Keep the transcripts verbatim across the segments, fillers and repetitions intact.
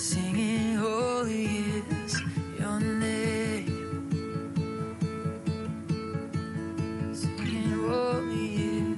singing holy is your name, singing holy is your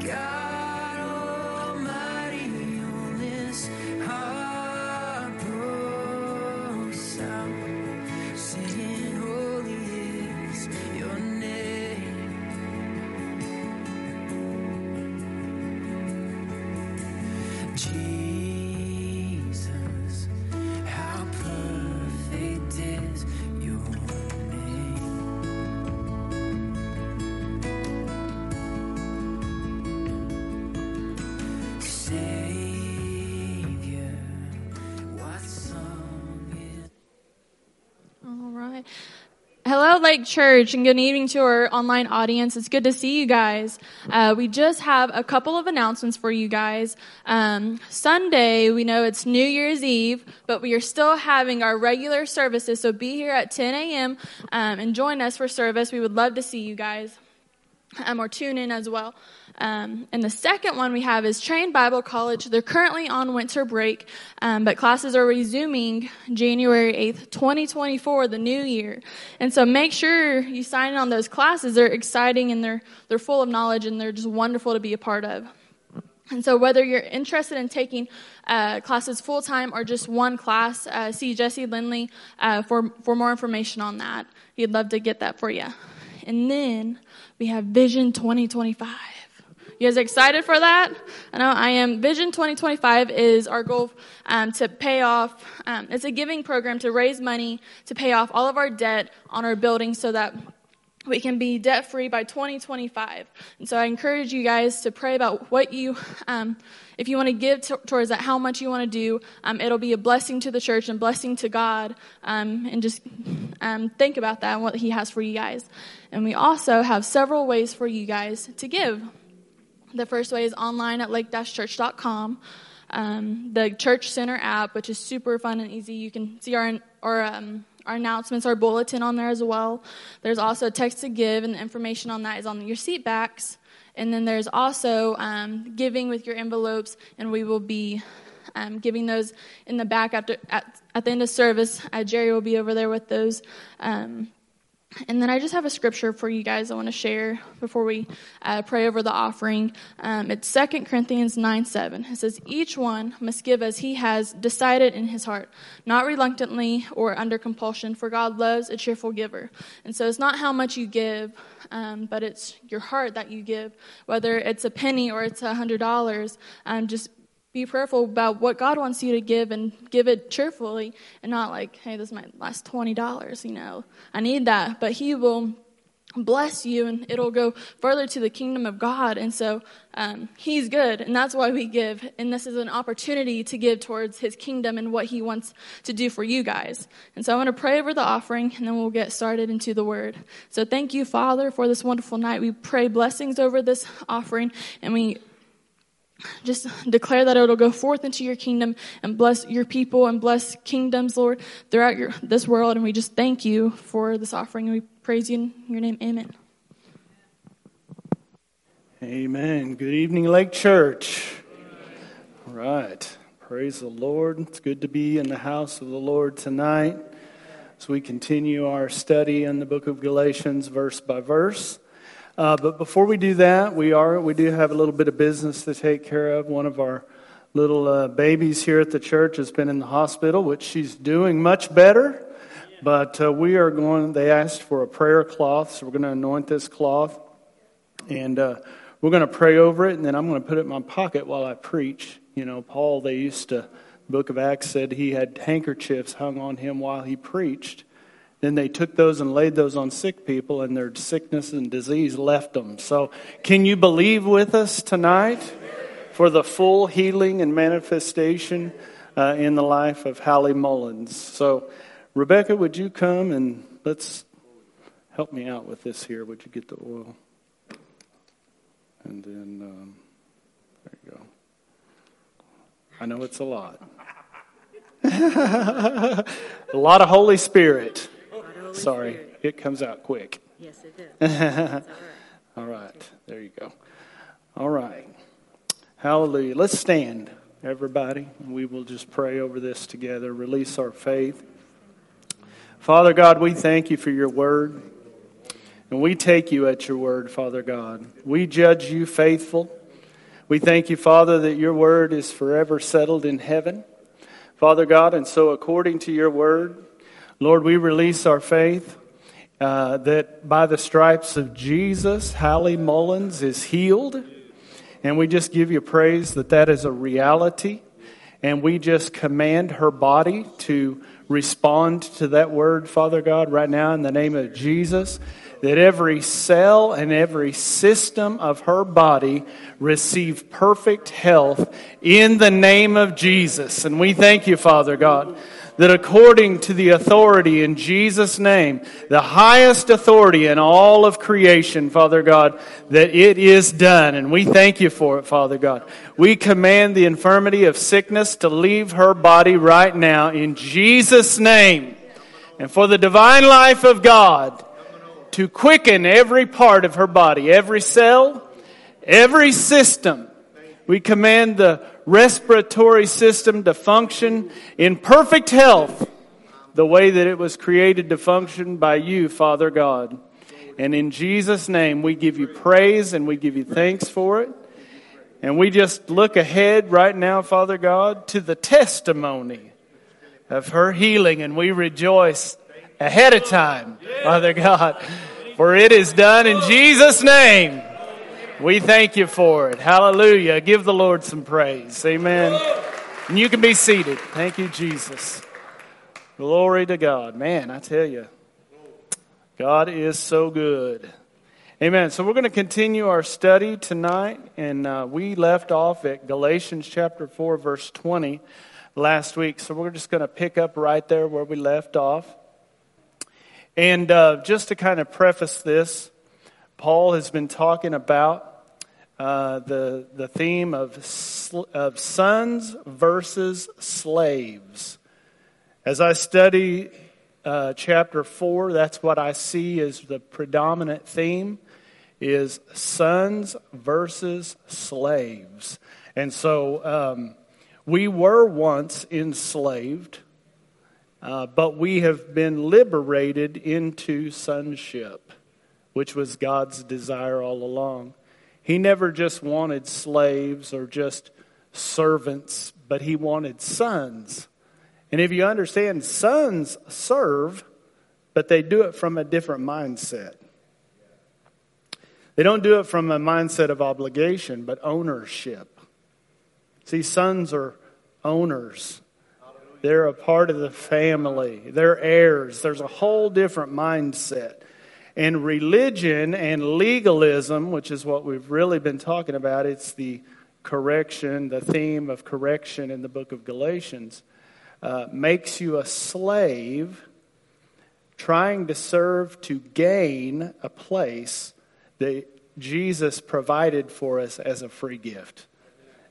God Almighty on this heart. Hello, Lake Church, and good evening to our online audience. It's good to see you guys. Uh, we just have a couple of announcements for you guys. Um, Sunday, we know it's New Year's Eve, but we are still having our regular services, so be here at ten a.m. Um, and join us for service. We would love to see you guys, um, or tune in as well. Um, and the second one we have is Train Bible College. They're currently on winter break, um, but classes are resuming January eighth, twenty twenty-four, the new year. And so make sure you sign in on those classes. They're exciting, and they're, they're full of knowledge, and they're just wonderful to be a part of. And so whether you're interested in taking uh, classes full-time or just one class, uh, see Jesse Lindley uh, for, for more information on that. He'd love to get that for you. And then we have Vision twenty twenty-five. You guys excited for that? I know I am. Vision twenty twenty-five is our goal um, to pay off. Um, it's a giving program to raise money to pay off all of our debt on our building so that we can be debt-free by twenty twenty-five. And so I encourage you guys to pray about what you, um, if you want to give to, towards that, how much you want to do. Um, it'll be a blessing to the church and blessing to God. Um, and just um, think about that and what He has for you guys. And we also have several ways for you guys to give. The first way is online at lake dash church dot com, um, the Church Center app, which is super fun and easy. You can see our our, um, our announcements, our bulletin on there as well. There's also a text to give, and the information on that is on your seat backs. And then there's also um, giving with your envelopes, and we will be um, giving those in the back after at, at the end of service. Uh, Jerry will be over there with those. Um And then I just have a scripture for you guys I want to share before we uh, pray over the offering. Um, it's Second Corinthians nine seven. It says, "Each one must give as he has decided in his heart, not reluctantly or under compulsion, for God loves a cheerful giver." And so it's not how much you give, um, but it's your heart that you give. Whether it's a penny or it's a hundred dollars, um, just be prayerful about what God wants you to give, and give it cheerfully, and not like, hey, this might last twenty dollars, you know, I need that. But He will bless you, and it'll go further to the kingdom of God. And so um, He's good, and that's why we give. And this is an opportunity to give towards His kingdom and what He wants to do for you guys. And so I want to pray over the offering, and then we'll get started into the word. So thank you, Father, for this wonderful night. We pray blessings over this offering, and we just declare that it'll go forth into your kingdom and bless your people and bless kingdoms, Lord, throughout your, this world. And we just thank you for this offering, and we praise you in your name. Amen. Amen. Good evening, Lake Church. All right. Praise the Lord. It's good to be in the house of the Lord tonight as we continue our study in the book of Galatians, verse by verse. Uh, but before we do that, we are we do have a little bit of business to take care of. One of our little uh, babies here at the church has been in the hospital, which she's doing much better. But uh, we are going, they asked for a prayer cloth, so we're going to anoint this cloth. And uh, we're going to pray over it, and then I'm going to put it in my pocket while I preach. You know, Paul, they used to, the book of Acts said he had handkerchiefs hung on him while he preached. Then they took those and laid those on sick people, and their sickness and disease left them. So can you believe with us tonight for the full healing and manifestation uh, in the life of Hallie Mullins? So, Rebecca, would you come and let's help me out with this here. Would you get the oil? And then, um, there you go. I know it's a lot. A lot of Holy Spirit. Sorry, Spirit. It comes out quick. Yes, it does. All right. All right, there you go. All right, hallelujah. Let's stand, everybody. We will just pray over this together, release our faith. Father God, we thank you for your word, and we take you at your word, Father God. We judge you faithful. We thank you, Father, that your word is forever settled in heaven, Father God. And so according to your word, Lord, we release our faith uh, that by the stripes of Jesus, Hallie Mullins is healed. And we just give you praise that that is a reality. And we just command her body to respond to that word, Father God, right now in the name of Jesus, that every cell and every system of her body receive perfect health in the name of Jesus. And we thank you, Father God, that according to the authority in Jesus' name, the highest authority in all of creation, Father God, that it is done. And we thank you for it, Father God. We command the infirmity of sickness to leave her body right now in Jesus' name. And for the divine life of God to quicken every part of her body, every cell, every system. We command the respiratory system to function in perfect health the way that it was created to function by you, Father God. And in Jesus' name, we give you praise and we give you thanks for it. And we just look ahead right now, Father God, to the testimony of her healing, and we rejoice ahead of time, Father God, for it is done in Jesus' name. We thank you for it. Hallelujah. Give the Lord some praise. Amen. And you can be seated. Thank you, Jesus. Glory to God. Man, I tell you, God is so good. Amen. So we're going to continue our study tonight, and uh, we left off at Galatians chapter four, verse twenty. Last week. So we're just going to pick up right there where we left off. And uh, just to kind of preface this, Paul has been talking about uh, the the theme of sl- of sons versus slaves. As I study uh, chapter four, that's what I see as the predominant theme, is sons versus slaves. And so Um, we were once enslaved, uh, but we have been liberated into sonship, which was God's desire all along. He never just wanted slaves or just servants, but he wanted sons. And if you understand, sons serve, but they do it from a different mindset. They don't do it from a mindset of obligation, but ownership. See, sons are owners. They're a part of the family. They're heirs. There's a whole different mindset. And religion and legalism, which is what we've really been talking about, it's the correction, the theme of correction in the book of Galatians, uh, makes you a slave trying to serve to gain a place that Jesus provided for us as a free gift.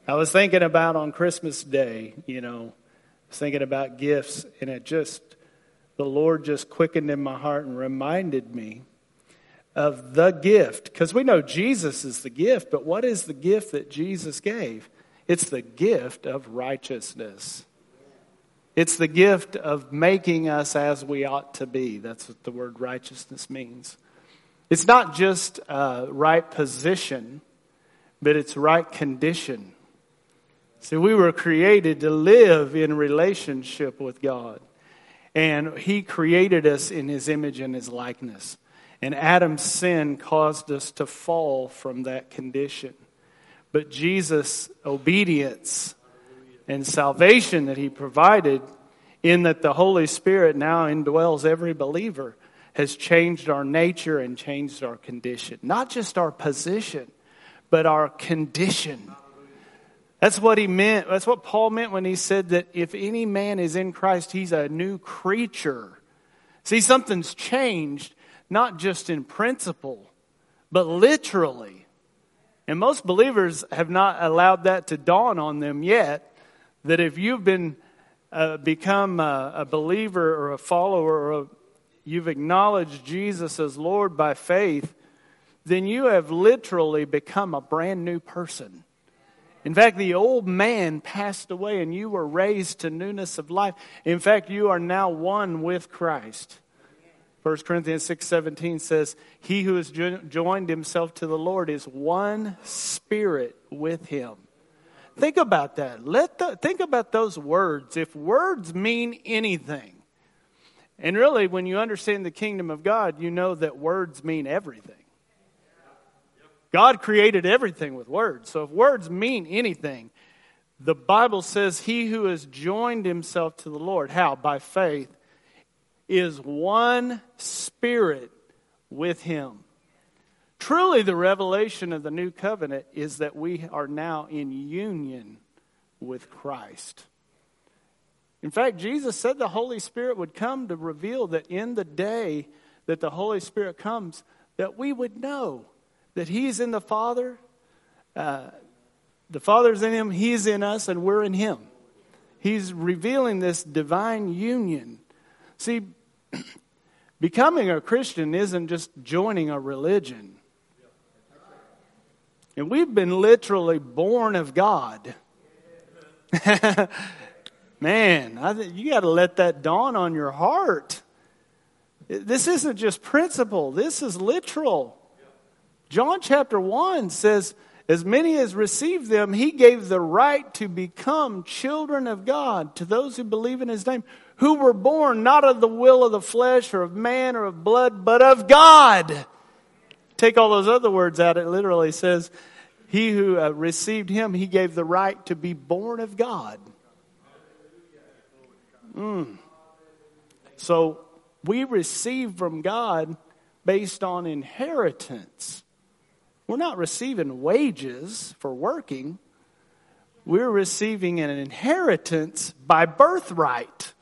I was thinking about on Christmas Day, you know, I was thinking about gifts, and it just, the Lord just quickened in my heart and reminded me of the gift. Because we know Jesus is the gift, but what is the gift that Jesus gave? It's the gift of righteousness. It's the gift of making us as we ought to be. That's what the word righteousness means. It's not just uh, right position, but it's right condition. See, we were created to live in relationship with God. And he created us in his image and his likeness. And Adam's sin caused us to fall from that condition. But Jesus' obedience and salvation that he provided, in that the Holy Spirit now indwells every believer, has changed our nature and changed our condition. Not just our position, but our condition. That's what he meant. That's what Paul meant when he said that if any man is in Christ, he's a new creature. See, something's changed, not just in principle, but literally. And most believers have not allowed that to dawn on them yet, that if you've been uh, become a, a believer or a follower, or a, you've acknowledged Jesus as Lord by faith, then you have literally become a brand new person. In fact, the old man passed away and you were raised to newness of life. In fact, you are now one with Christ. First Corinthians six seventeen says, he who has joined himself to the Lord is one spirit with him. Think about that. Let the, think about those words. If words mean anything, and really when you understand the kingdom of God, you know that words mean everything. God created everything with words. So if words mean anything, the Bible says he who has joined himself to the Lord, how? By faith, is one spirit with him. Truly the revelation of the new covenant is that we are now in union with Christ. In fact, Jesus said the Holy Spirit would come to reveal that in the day that the Holy Spirit comes, that we would know that he's in the Father, uh, the Father's in him, he's in us, and we're in him. He's revealing this divine union. See, becoming a Christian isn't just joining a religion. And we've been literally born of God. Man, I th- you got to let that dawn on your heart. This isn't just principle. This is literal. John chapter one says, as many as received them, he gave the right to become children of God to those who believe in his name, who were born not of the will of the flesh or of man or of blood, but of God. Take all those other words out. It literally says, he who received him, he gave the right to be born of God. Mm. So we receive from God based on inheritance. We're not receiving wages for working. We're receiving an inheritance by birthright.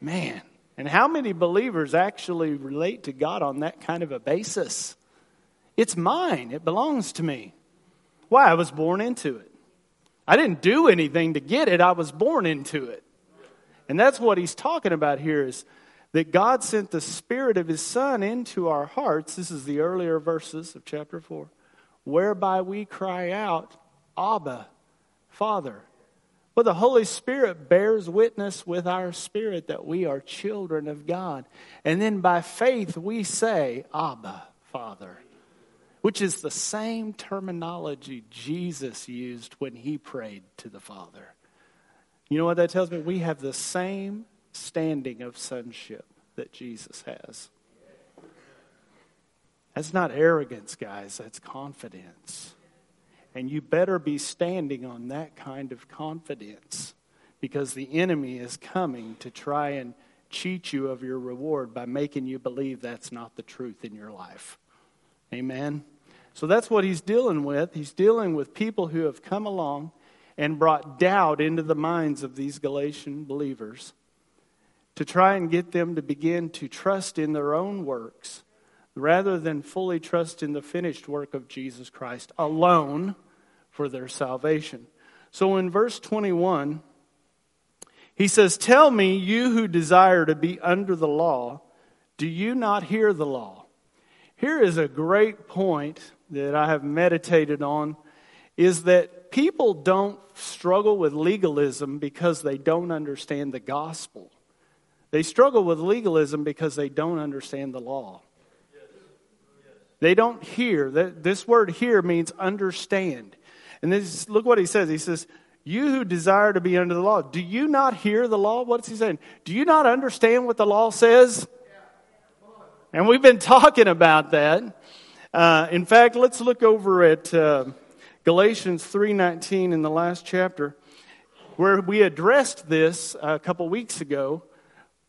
Man, and how many believers actually relate to God on that kind of a basis? It's mine. It belongs to me. Why? I was born into it. I didn't do anything to get it. I was born into it. And that's what he's talking about here, is that God sent the Spirit of his Son into our hearts. This is the earlier verses of chapter four, whereby we cry out, Abba, Father. Well, the Holy Spirit bears witness with our spirit that we are children of God. And then by faith we say, Abba, Father, which is the same terminology Jesus used when he prayed to the Father. You know what that tells me? We have the same standing of sonship that Jesus has. That's not arrogance, guys. That's confidence. And you better be standing on that kind of confidence, because the enemy is coming to try and cheat you of your reward by making you believe that's not the truth in your life. Amen? So that's what he's dealing with. He's dealing with people who have come along and brought doubt into the minds of these Galatian believers to try and get them to begin to trust in their own works rather than fully trust in the finished work of Jesus Christ alone for their salvation. So in verse twenty-one, he says, "Tell me, you who desire to be under the law, do you not hear the law?" Here is a great point that I have meditated on, is that people don't struggle with legalism because they don't understand the gospel. They struggle with legalism because they don't understand the law. They don't hear. This word hear means understand. And this, look what he says. He says, you who desire to be under the law, do you not hear the law? What's he saying? Do you not understand what the law says? And we've been talking about that. Uh, in fact, let's look over at Uh, Galatians three nineteen in the last chapter, where we addressed this a couple weeks ago.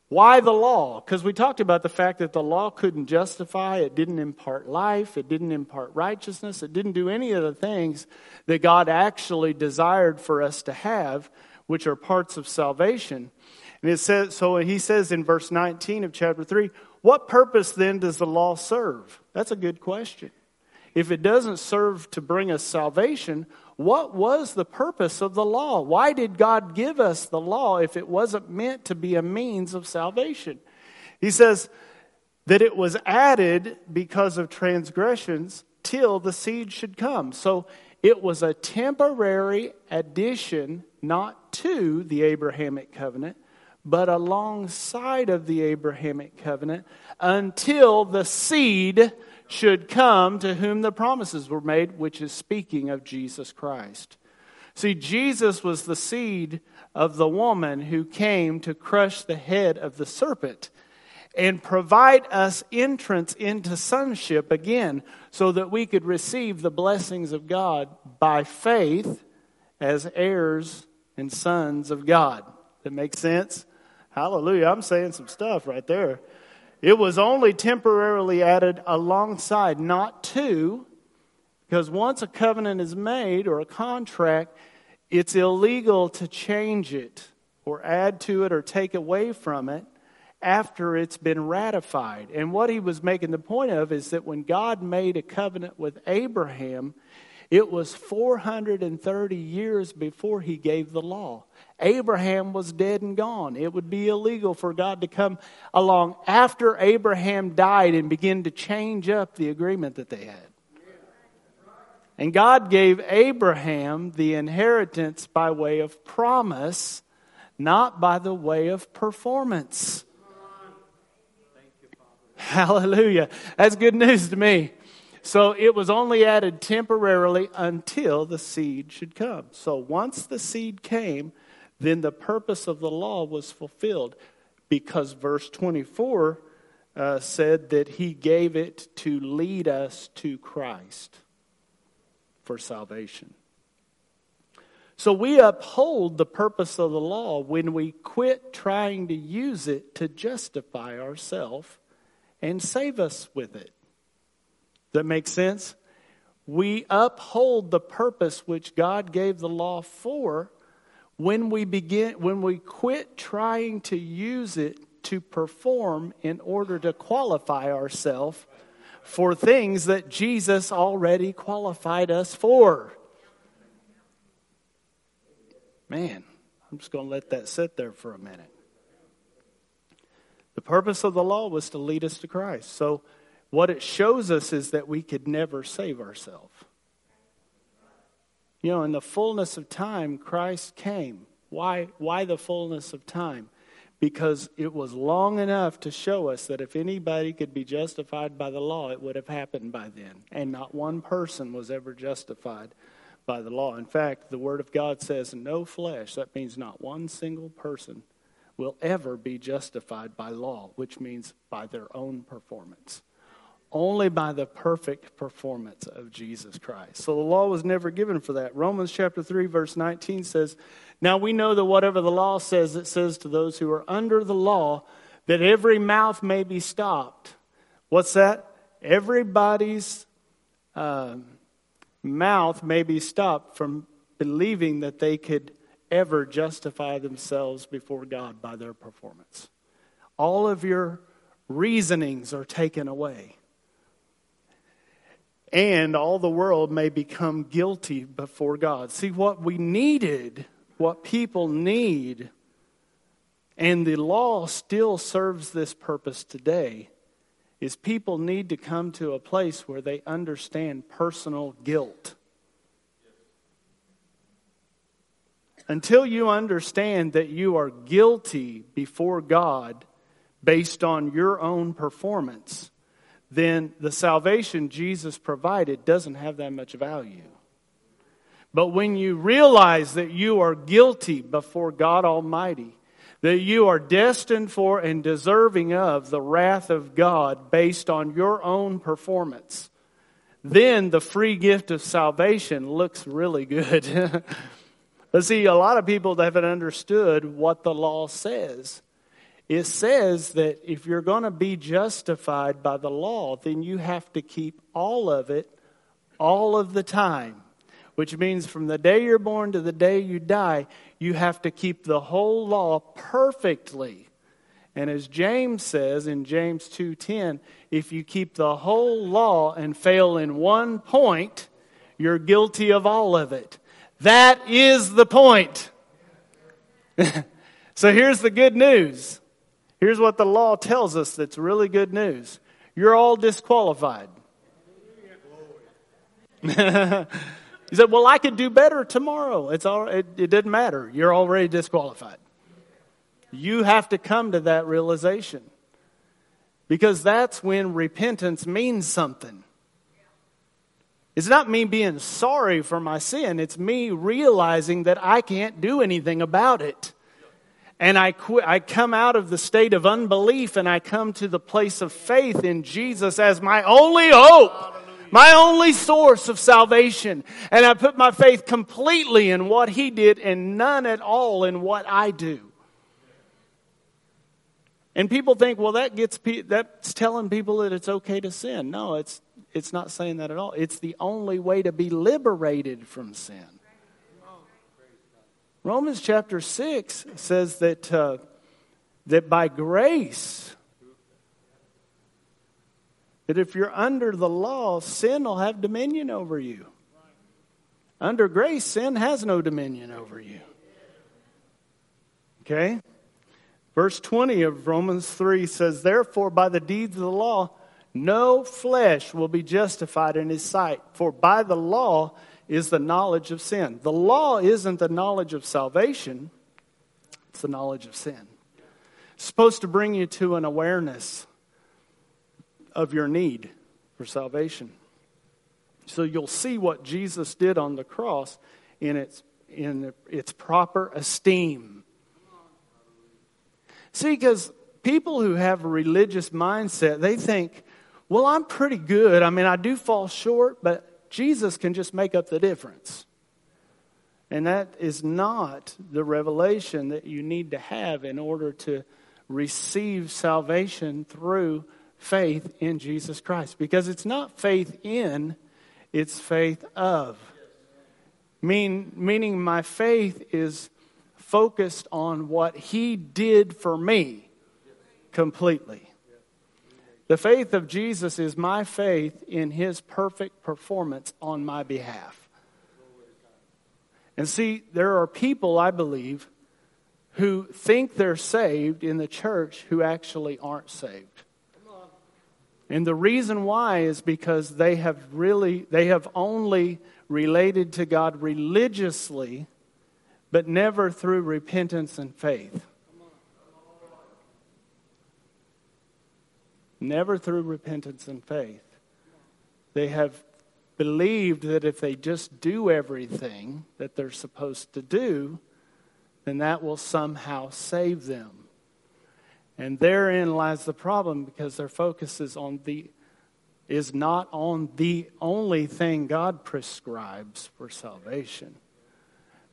Why the law? Because we talked about the fact that the law couldn't justify, it didn't impart life, it didn't impart righteousness, it didn't do any of the things that God actually desired for us to have, which are parts of salvation. And it says, so he says in verse nineteen of chapter three, what purpose then does the law serve? That's a good question. If it doesn't serve to bring us salvation, what was the purpose of the law? Why did God give us the law if it wasn't meant to be a means of salvation? He says that it was added because of transgressions till the seed should come. So it was a temporary addition, not to the Abrahamic covenant, but alongside of the Abrahamic covenant until the seed should come to whom the promises were made, which is speaking of Jesus Christ. See, Jesus was the seed of the woman who came to crush the head of the serpent and provide us entrance into sonship again, so that we could receive the blessings of God by faith as heirs and sons of God. That makes sense? Hallelujah. I'm saying some stuff right there. It was only temporarily added alongside, not to, because once a covenant is made or a contract, it's illegal to change it or add to it or take away from it after it's been ratified. And what he was making the point of is that when God made a covenant with Abraham, it was four hundred thirty years before he gave the law. Abraham was dead and gone. It would be illegal for God to come along after Abraham died and begin to change up the agreement that they had. And God gave Abraham the inheritance by way of promise, not by the way of performance. Thank you, Father. Hallelujah. That's good news to me. So it was only added temporarily until the seed should come. So once the seed came, then the purpose of the law was fulfilled, because verse twenty-four uh, said that he gave it to lead us to Christ for salvation. So we uphold the purpose of the law when we quit trying to use it to justify ourselves and save us with it. That makes sense? We uphold the purpose which God gave the law for when we begin when we quit trying to use it to perform in order to qualify ourselves for things that Jesus already qualified us for. Man, I'm just going to let that sit there for a minute. The purpose of the law was to lead us to Christ. So what it shows us is that we could never save ourselves. You know, in the fullness of time, Christ came. Why, why the fullness of time? Because it was long enough to show us that if anybody could be justified by the law, it would have happened by then. And not one person was ever justified by the law. In fact, the Word of God says no flesh. That means not one single person will ever be justified by law, which means by their own performance. Only by the perfect performance of Jesus Christ. So the law was never given for that. Romans chapter three verse nineteen says, "Now we know that whatever the law says, it says to those who are under the law, that every mouth may be stopped." What's that? Everybody's uh, mouth may be stopped from believing that they could ever justify themselves before God by their performance. All of your reasonings are taken away. And all the world may become guilty before God. See, what we needed, what people need, and the law still serves this purpose today, is people need to come to a place where they understand personal guilt. Until you understand that you are guilty before God based on your own performance, then the salvation Jesus provided doesn't have that much value. But when you realize that you are guilty before God Almighty, that you are destined for and deserving of the wrath of God based on your own performance, then the free gift of salvation looks really good. But see, a lot of people haven't understood what the law says. It says that if you're going to be justified by the law, then you have to keep all of it all of the time. Which means from the day you're born to the day you die, you have to keep the whole law perfectly. And as James says in James two ten, if you keep the whole law and fail in one point, you're guilty of all of it. That is the point. So here's the good news. Here's what the law tells us that's really good news. You're all disqualified. You said, well, I could do better tomorrow. It's all, it, it didn't matter. You're already disqualified. You have to come to that realization. Because that's when repentance means something. It's not me being sorry for my sin. It's me realizing that I can't do anything about it. And I qu- I come out of the state of unbelief and I come to the place of faith in Jesus as my only hope, Hallelujah. My only source of salvation. And I put my faith completely in what He did and none at all in what I do. And people think, well, that gets pe- that's telling people that it's okay to sin. No, it's it's not saying that at all. It's the only way to be liberated from sin. Romans chapter six says that uh, that by grace, that if you're under the law, sin will have dominion over you. Under grace, sin has no dominion over you. Okay? Verse twenty of Romans three says, therefore, by the deeds of the law, no flesh will be justified in his sight, for by the law is the knowledge of sin. The law isn't the knowledge of salvation. It's the knowledge of sin. It's supposed to bring you to an awareness of your need for salvation. So you'll see what Jesus did on the cross in its, in its proper esteem. See, because people who have a religious mindset, they think, well, I'm pretty good. I mean, I do fall short, but Jesus can just make up the difference. And that is not the revelation that you need to have in order to receive salvation through faith in Jesus Christ. Because it's not faith in, it's faith of. Mean, meaning my faith is focused on what He did for me completely. The faith of Jesus is my faith in His perfect performance on my behalf. And see, there are people, I believe, who think they're saved in the church who actually aren't saved. And the reason why is because they have really, they have only related to God religiously, but never through repentance and faith. Never through repentance and faith. They have believed that if they just do everything that they're supposed to do, then that will somehow save them. And therein lies the problem, because their focus is on the is not on the only thing God prescribes for salvation.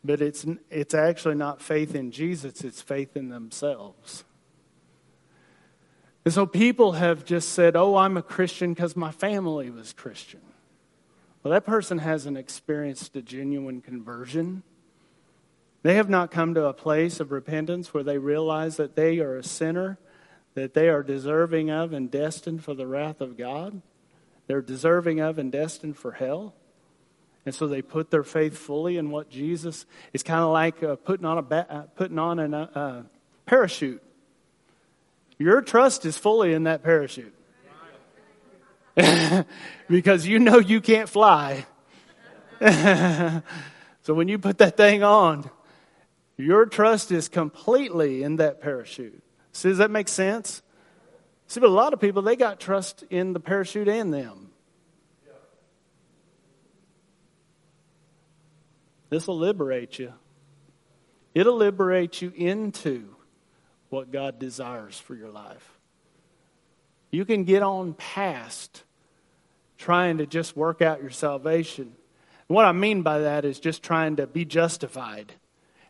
But it's it's actually not faith in Jesus, it's faith in themselves. And so people have just said, oh, I'm a Christian because my family was Christian. Well, that person hasn't experienced a genuine conversion. They have not come to a place of repentance where they realize that they are a sinner, that they are deserving of and destined for the wrath of God. They're deserving of and destined for hell. And so they put their faith fully in what Jesus... It's kind of like uh, putting on a ba- uh, putting on a uh, uh, parachute. Your trust is fully in that parachute. Because you know you can't fly. So when you put that thing on, your trust is completely in that parachute. See, does that make sense? See, but a lot of people, they got trust in the parachute and them. This will liberate you. It'll liberate you into what God desires for your life. You can get on past trying to just work out your salvation. And what I mean by that is just trying to be justified.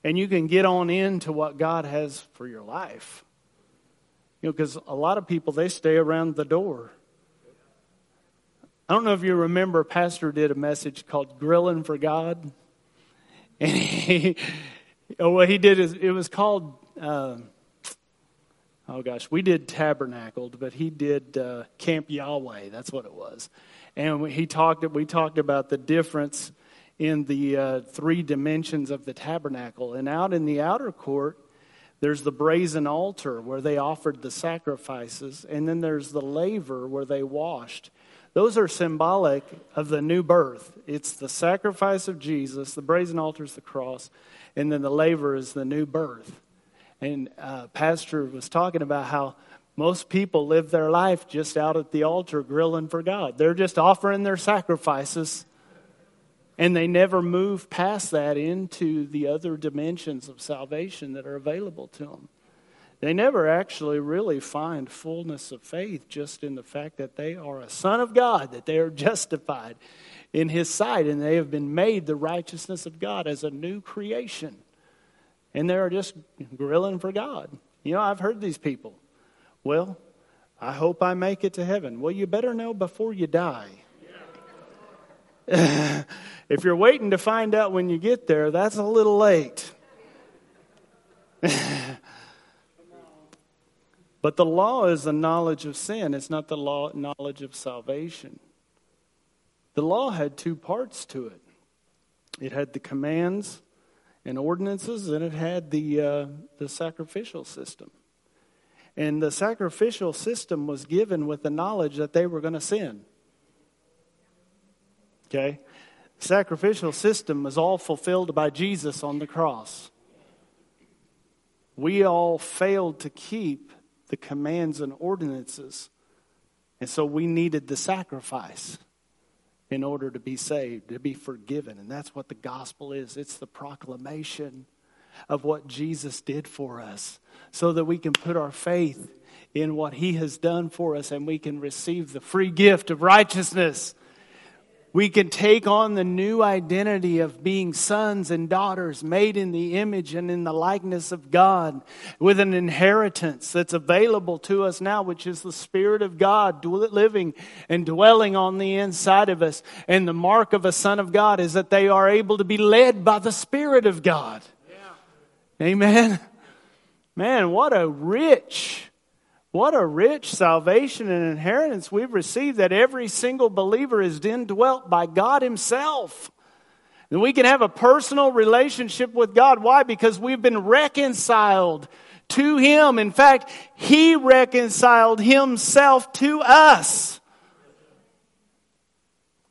And you can get on into what God has for your life. You know, because a lot of people, they stay around the door. I don't know if you remember, Pastor did a message called Grilling for God. And he, what he did is, it was called... Uh, Oh, gosh, we did Tabernacled, but he did uh, Camp Yahweh. That's what it was. And he talked. we talked about the difference in the uh, three dimensions of the tabernacle. And out in the outer court, there's the brazen altar where they offered the sacrifices. And then there's the laver where they washed. Those are symbolic of the new birth. It's the sacrifice of Jesus. The brazen altar is the cross. And then the laver is the new birth. And uh, Pastor was talking about how most people live their life just out at the altar grilling for God. They're just offering their sacrifices, and they never move past that into the other dimensions of salvation that are available to them. They never actually really find fullness of faith just in the fact that they are a son of God, that they are justified in His sight, and they have been made the righteousness of God as a new creation. And they're just grilling for God. You know, I've heard these people. Well, I hope I make it to heaven. Well, you better know before you die. If you're waiting to find out when you get there, that's a little late. But the law is the knowledge of sin. It's not the law knowledge of salvation. The law had two parts to it. It had the commands and ordinances, and it had the uh, the sacrificial system. And the sacrificial system was given with the knowledge that they were going to sin. Okay? The sacrificial system was all fulfilled by Jesus on the cross. We all failed to keep the commands and ordinances, and so we needed the sacrifice in order to be saved, to be forgiven. And that's what the gospel is. It's the proclamation of what Jesus did for us, so that we can put our faith in what he has done for us, and we can receive the free gift of righteousness. We can take on the new identity of being sons and daughters made in the image and in the likeness of God, with an inheritance that's available to us now, which is the Spirit of God living and dwelling on the inside of us. And the mark of a son of God is that they are able to be led by the Spirit of God. Yeah. Amen. Man, what a rich... What a rich salvation and inheritance we've received, that every single believer is indwelt by God himself. And we can have a personal relationship with God. Why? Because we've been reconciled to him. In fact, he reconciled himself to us.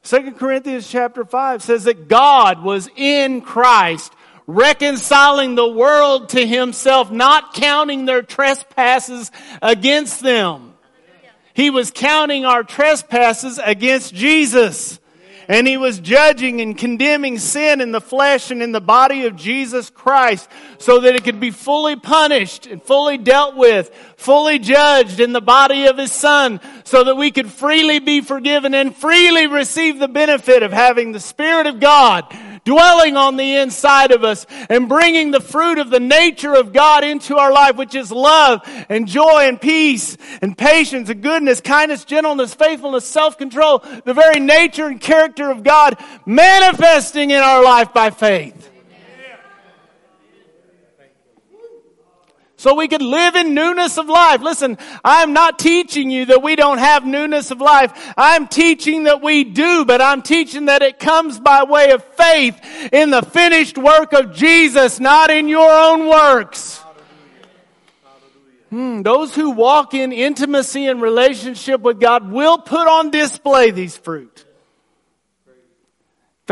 Second Corinthians chapter five says that God was in Christ, reconciling the world to himself, not counting their trespasses against them. He was counting our trespasses against Jesus. And he was judging and condemning sin in the flesh and in the body of Jesus Christ, so that it could be fully punished and fully dealt with, fully judged in the body of his Son, so that we could freely be forgiven and freely receive the benefit of having the Spirit of God dwelling on the inside of us and bringing the fruit of the nature of God into our life, which is love and joy and peace and patience and goodness, kindness, gentleness, faithfulness, self-control, the very nature and character of God manifesting in our life by faith. So we could live in newness of life. Listen, I'm not teaching you that we don't have newness of life. I'm teaching that we do, but I'm teaching that it comes by way of faith in the finished work of Jesus, not in your own works. Hmm, those who walk in intimacy and relationship with God will put on display these fruit. In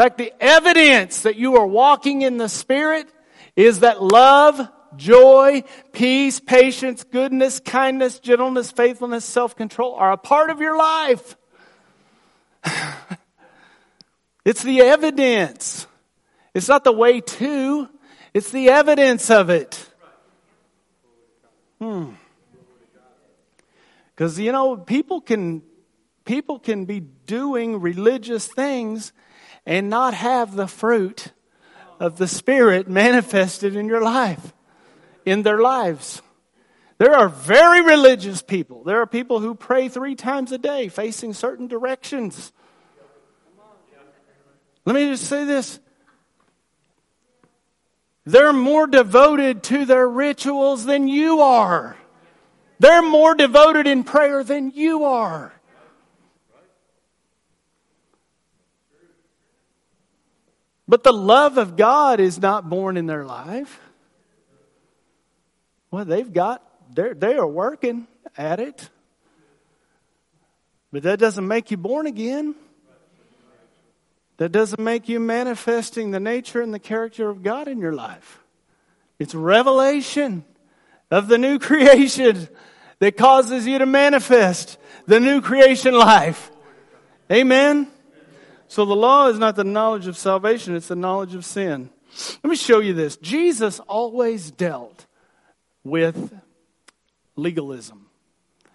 fact, the evidence that you are walking in the Spirit is that love, joy, peace, patience, goodness, kindness, gentleness, faithfulness, self-control are a part of your life. It's the evidence. It's not the way to. It's the evidence of it. Hmm. Because, you know, people can, people can be doing religious things and not have the fruit of the Spirit manifested in your life, in their lives. There are very religious people. There are people who pray three times a day, facing certain directions. Let me just say this. They're more devoted to their rituals than you are. They're more devoted in prayer than you are. But the love of God is not born in their life. Well, they've got, they're, they are working at it. But that doesn't make you born again. That doesn't make you manifesting the nature and the character of God in your life. It's revelation of the new creation that causes you to manifest the new creation life. Amen? So the law is not the knowledge of salvation, it's the knowledge of sin. Let me show you this. Jesus always dealt with legalism.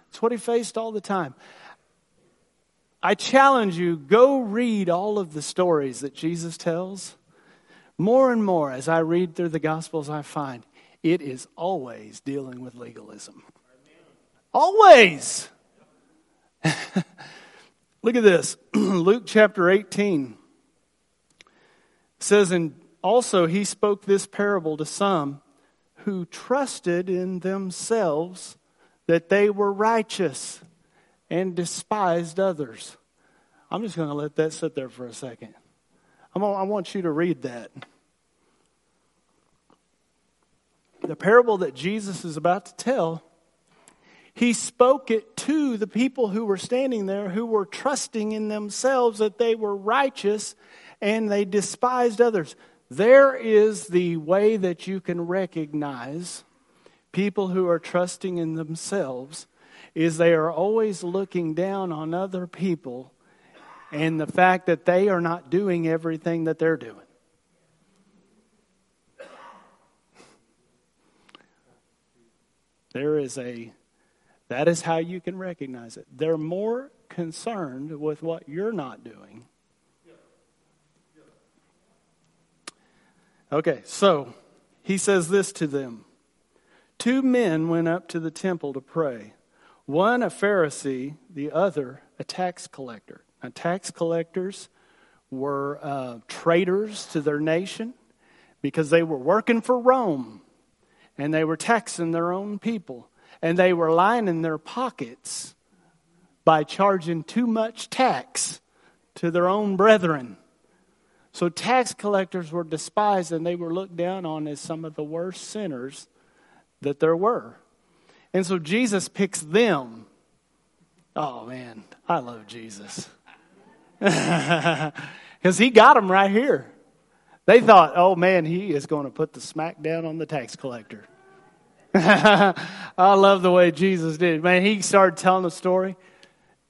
It's what he faced all the time. I challenge you, go read all of the stories that Jesus tells. More and more, as I read through the Gospels, I find it is always dealing with legalism. Always! Look at this. Luke chapter eighteen says, and also he spoke this parable to some who trusted in themselves that they were righteous and despised others. I'm just going to let that sit there for a second. I'm gonna, I want you to read that. The parable that Jesus is about to tell, he spoke it to the people who were standing there, who were trusting in themselves that they were righteous and they despised others. There is the way that you can recognize people who are trusting in themselves, is they are always looking down on other people and the fact that they are not doing everything that they're doing. There is a, that is how you can recognize it. They're more concerned with what you're not doing. Okay, so he says this to them. Two men went up to the temple to pray. One a Pharisee, the other a tax collector. Now, tax collectors were uh, traitors to their nation because they were working for Rome and they were taxing their own people. And they were lining their pockets by charging too much tax to their own brethren. So tax collectors were despised and they were looked down on as some of the worst sinners that there were. And so Jesus picks them. Oh, man, I love Jesus. Because he got them right here. They thought, oh, man, he is going to put the smack down on the tax collector. I love the way Jesus did. Man, he started telling the story.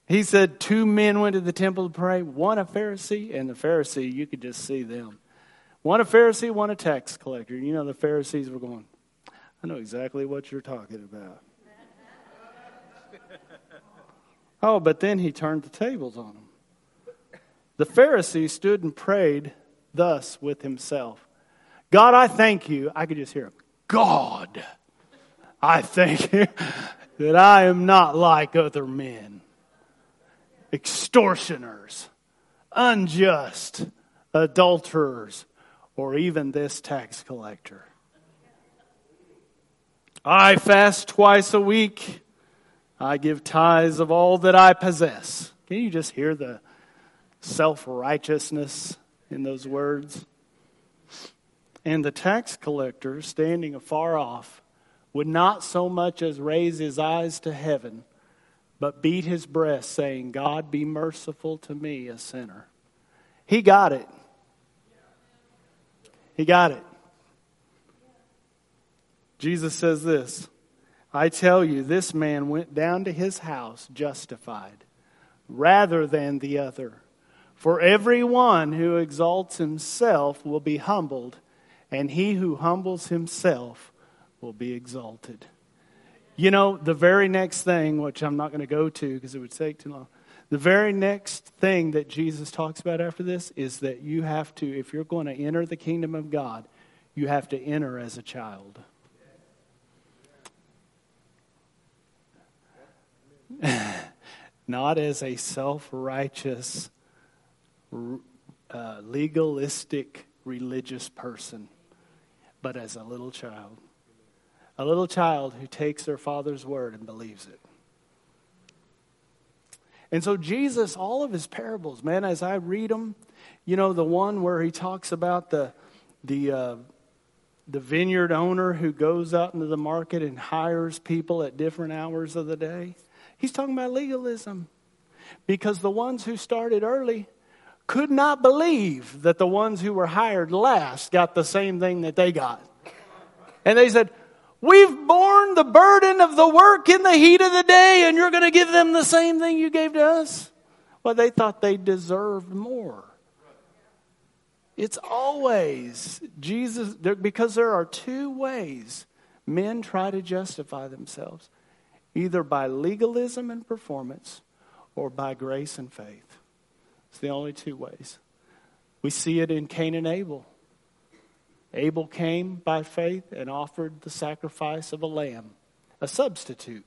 He said two men went to the temple to pray, one a Pharisee, and the Pharisee, you could just see them. One a Pharisee, one a tax collector. You know, the Pharisees were going, I know exactly what you're talking about. Oh, but then he turned the tables on them. The Pharisee stood and prayed thus with himself. God, I thank you. I could just hear him. God, I thank you that I am not like other men. Extortioners, unjust, adulterers, or even this tax collector. I fast twice a week. I give tithes of all that I possess. Can you just hear the self-righteousness in those words? And the tax collector, standing afar off, would not so much as raise his eyes to heaven, but beat his breast, saying, God, be merciful to me, a sinner. He got it. He got it. Jesus says this, I tell you, this man went down to his house justified, rather than the other. For everyone who exalts himself will be humbled, and he who humbles himself will be exalted. You know, the very next thing, which I'm not going to go to because it would take too long. The very next thing that Jesus talks about after this is that you have to, if you're going to enter the kingdom of God, you have to enter as a child. Not as a self-righteous, uh, legalistic, religious person, but as a little child. A little child who takes their father's word and believes it. And so Jesus, all of his parables, man, as I read them, you know, the one where he talks about the the uh, the vineyard owner who goes out into the market and hires people at different hours of the day. He's talking about legalism. Because the ones who started early could not believe that the ones who were hired last got the same thing that they got. And they said, we've borne the burden of the work in the heat of the day, and you're going to give them the same thing you gave to us? Well, they thought they deserved more. It's always Jesus, because there are two ways men try to justify themselves, either by legalism and performance or by grace and faith. It's the only two ways. We see it in Cain and Abel. Abel came by faith and offered the sacrifice of a lamb, a substitute.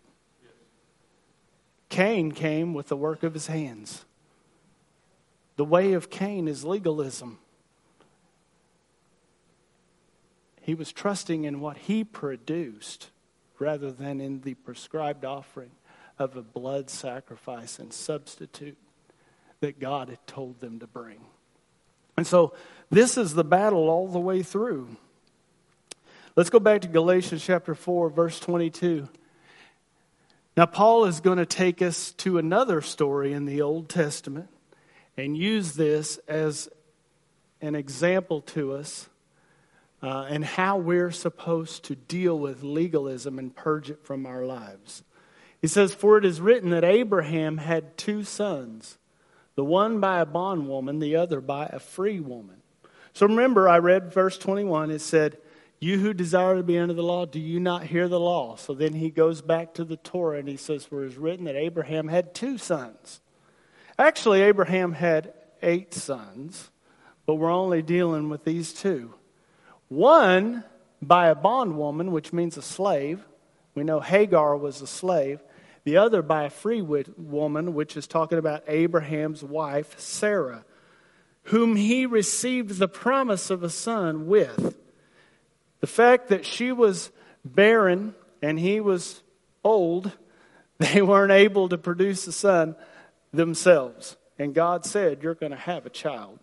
Cain came with the work of his hands. The way of Cain is legalism. He was trusting in what he produced rather than in the prescribed offering of a blood sacrifice and substitute that God had told them to bring. And so this is the battle all the way through. Let's go back to Galatians chapter four, verse twenty-two. Now, Paul is going to take us to another story in the Old Testament and use this as an example to us uh, and how we're supposed to deal with legalism and purge it from our lives. He says, "For it is written that Abraham had two sons, the one by a bondwoman, the other by a free woman." So remember, I read verse twenty-one. It said, "You who desire to be under the law, do you not hear the law?" So then he goes back to the Torah and he says, "For it is written that Abraham had two sons." Actually, Abraham had eight sons, but we're only dealing with these two. One by a bondwoman, which means a slave. We know Hagar was a slave. The other by a free woman, which is talking about Abraham's wife, Sarah, whom he received the promise of a son with. The fact that she was barren and he was old, they weren't able to produce a son themselves. And God said, "You're going to have a child."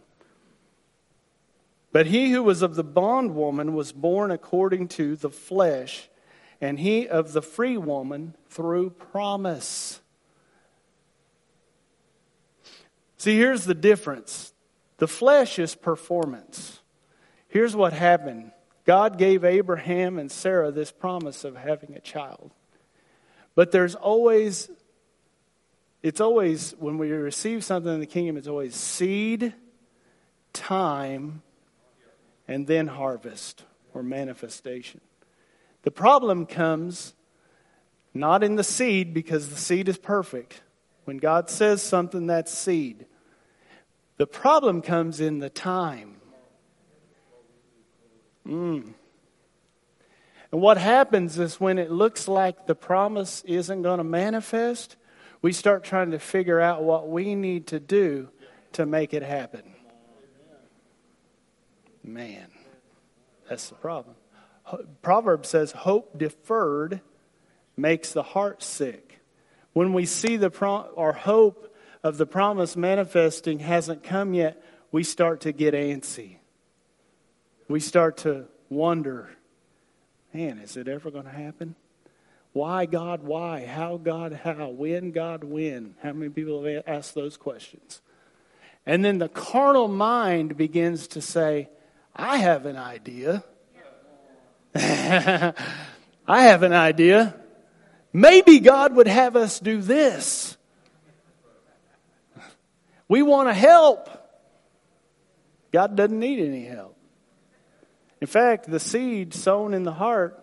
But he who was of the bondwoman was born according to the flesh, and he of the free woman through promise. See, here's the difference. The flesh is performance. Here's what happened. God gave Abraham and Sarah this promise of having a child. But there's always, it's always, when we receive something in the kingdom, it's always seed, time, and then harvest or manifestation. The problem comes not in the seed, because the seed is perfect. When God says something, that's seed. The problem comes in the time. Mm. And what happens is when it looks like the promise isn't going to manifest, we start trying to figure out what we need to do to make it happen. Man, that's the problem. Proverbs says, "Hope deferred makes the heart sick." When we see the prom- our hope of the promise manifesting hasn't come yet, we start to get antsy. We start to wonder, man, is it ever going to happen? Why, God, why? How, God, how? When, God, when? How many people have asked those questions? And then the carnal mind begins to say, I have an idea. I have an idea. Maybe God would have us do this. We want to help. God doesn't need any help. In fact, the seed sown in the heart,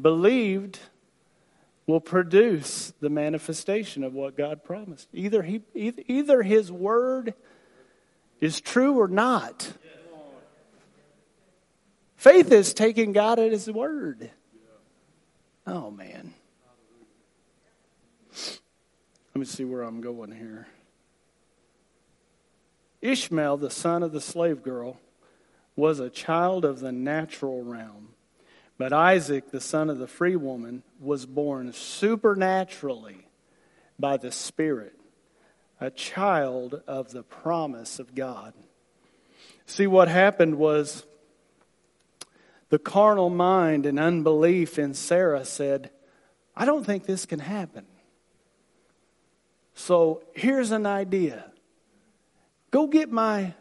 believed, will produce the manifestation of what God promised. Either he, either, either his word is true or not. Faith is taking God at his word. Oh, man. Let me see where I'm going here. Ishmael, the son of the slave girl, was a child of the natural realm. But Isaac, the son of the free woman, was born supernaturally by the Spirit, a child of the promise of God. See, what happened was the carnal mind and unbelief in Sarah said, I don't think this can happen. So here's an idea. Go get my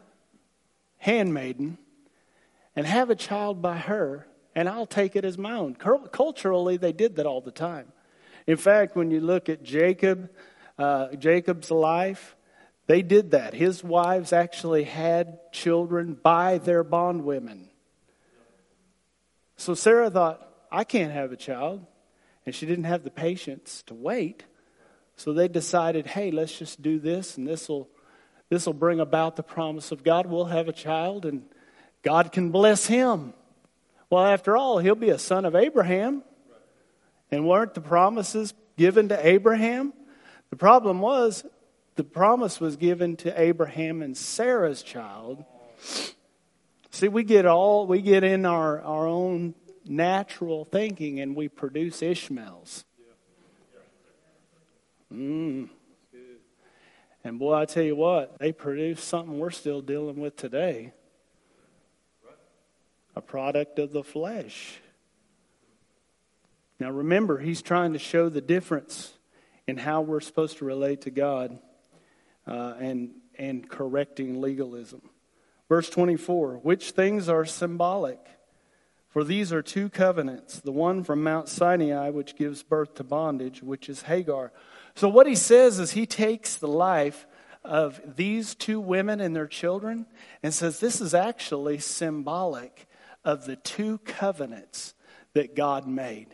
handmaiden and have a child by her, and I'll take it as my own. Culturally, they did that all the time. In fact, when you look at Jacob, uh, Jacob's life, they did that. His wives actually had children by their bondwomen. So Sarah thought, I can't have a child. And she didn't have the patience to wait. So they decided, hey, let's just do this, and this will this will bring about the promise of God. We'll have a child, and God can bless him. Well, after all, he'll be a son of Abraham. And weren't the promises given to Abraham? The problem was, the promise was given to Abraham and Sarah's child. See, we get all we get in our, our own natural thinking and we produce Ishmaels. Mm. And boy, I tell you what, they produce something we're still dealing with today. A product of the flesh. Now remember, he's trying to show the difference in how we're supposed to relate to God uh, and and correcting legalism. Verse twenty-four, which things are symbolic? For these are two covenants, the one from Mount Sinai, which gives birth to bondage, which is Hagar. So what he says is he takes the life of these two women and their children and says this is actually symbolic of the two covenants that God made.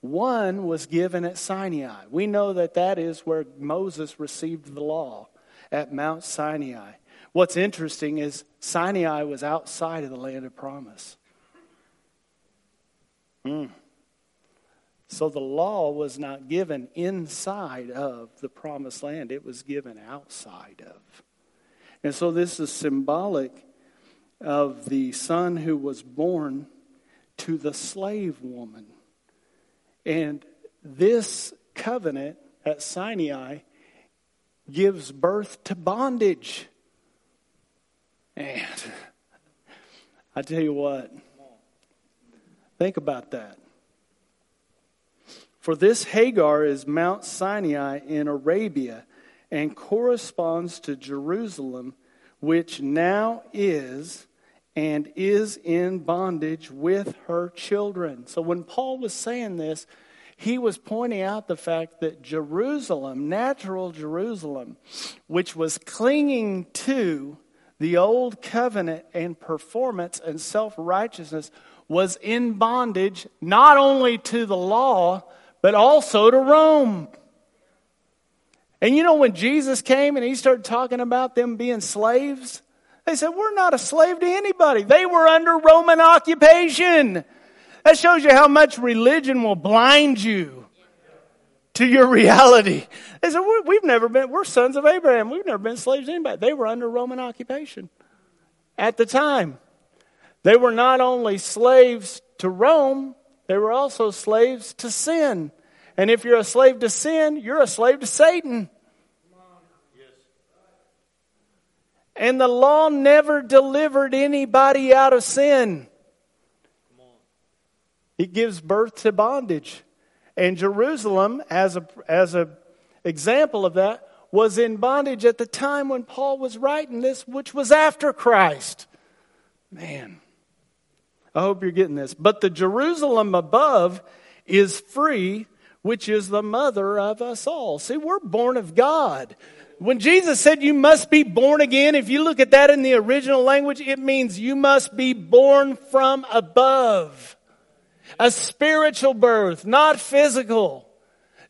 One was given at Sinai. We know that that is where Moses received the law, at Mount Sinai. What's interesting is Sinai was outside of the land of promise. Mm. So the law was not given inside of the promised land. It was given outside of. And so this is symbolic of the son who was born to the slave woman. And this covenant at Sinai gives birth to bondage. And I tell you what, think about that. For this Hagar is Mount Sinai in Arabia and corresponds to Jerusalem, which now is and is in bondage with her children. So when Paul was saying this, he was pointing out the fact that Jerusalem, natural Jerusalem, which was clinging to the old covenant and performance and self-righteousness, was in bondage not only to the law, but also to Rome. And you know, when Jesus came and he started talking about them being slaves, they said, we're not a slave to anybody. They were under Roman occupation. That shows you how much religion will blind you to your reality. They said, we've never been, we're sons of Abraham. We've never been slaves to anybody. They were under Roman occupation at the time. They were not only slaves to Rome, they were also slaves to sin. And if you're a slave to sin, you're a slave to Satan. And the law never delivered anybody out of sin. It gives birth to bondage. And Jerusalem, as a as a example of that, was in bondage at the time when Paul was writing this, which was after Christ. Man, I hope you're getting this. But the Jerusalem above is free, which is the mother of us all. See, we're born of God. When Jesus said you must be born again, if you look at that in the original language, it means you must be born from above. A spiritual birth, not physical.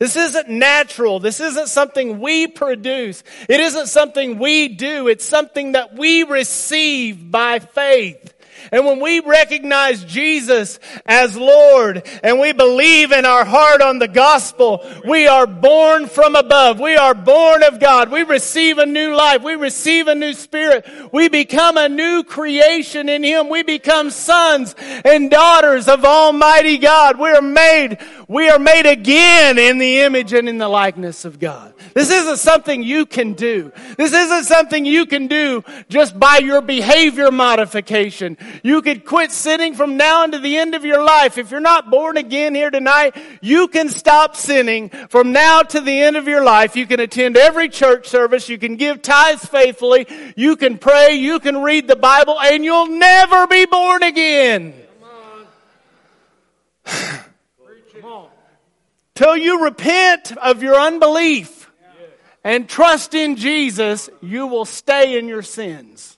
This isn't natural. This isn't something we produce. It isn't something we do. It's something that we receive by faith. And when we recognize Jesus as Lord and we believe in our heart on the gospel, we are born from above. We are born of God. We receive a new life. We receive a new spirit. We become a new creation in Him. We become sons and daughters of Almighty God. We are made, we are made again in the image and in the likeness of God. This isn't something you can do. This isn't something you can do just by your behavior modification. You could quit sinning from now until the end of your life. If you're not born again here tonight, you can stop sinning from now to the end of your life. You can attend every church service. You can give tithes faithfully. You can pray. You can read the Bible. And you'll never be born again. Till you repent of your unbelief and trust in Jesus, you will stay in your sins.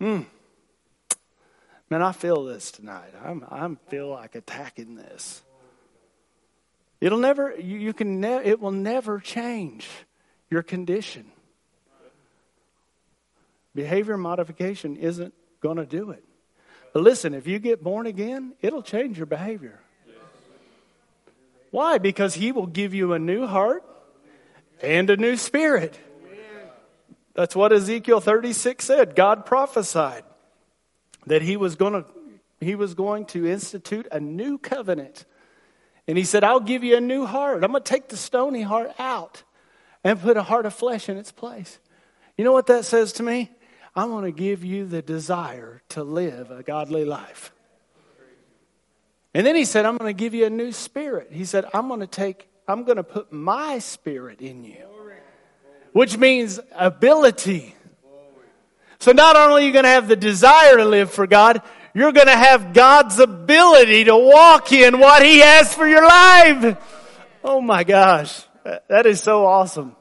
Mm. Man, I feel this tonight. I'm, I'm feel like attacking this. It'll never. You, you can. Ne- it will never change your condition. Behavior modification isn't going to do it. But listen, if you get born again, it'll change your behavior. Why? Because He will give you a new heart and a new spirit. That's what Ezekiel thirty-six said. God prophesied that he was going to he was going to institute a new covenant. And he said, I'll give you a new heart. I'm going to take the stony heart out and put a heart of flesh in its place. You know what that says to me? I want to give you the desire to live a godly life. And then he said, I'm going to give you a new spirit. He said, I'm going to take, I'm going to put my spirit in you. Which means ability. So not only are you going to have the desire to live for God, you're going to have God's ability to walk in what he has for your life. Oh my gosh. That is so awesome.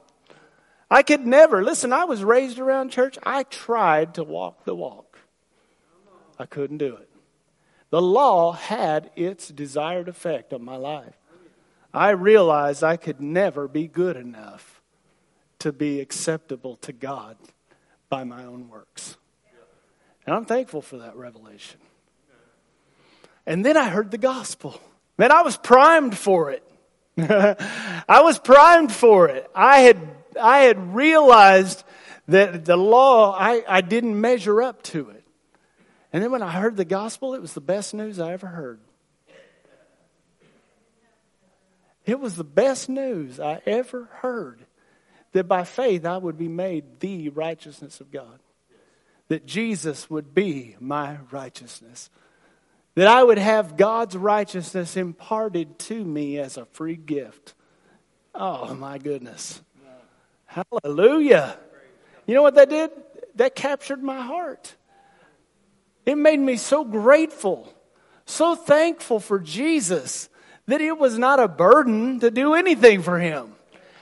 I could never. Listen, I was raised around church. I tried to walk the walk. I couldn't do it. The law had its desired effect on my life. I realized I could never be good enough to be acceptable to God by my own works. And I'm thankful for that revelation. And then I heard the gospel. Man, I was primed for it. I was primed for it. I had I had realized that the law, I, I didn't measure up to it. And then when I heard the gospel, it was the best news I ever heard. It was the best news I ever heard. That by faith I would be made the righteousness of God. That Jesus would be my righteousness. That I would have God's righteousness imparted to me as a free gift. Oh my goodness. Hallelujah. You know what that did? That captured my heart. It made me so grateful, so thankful for Jesus, that it was not a burden to do anything for him.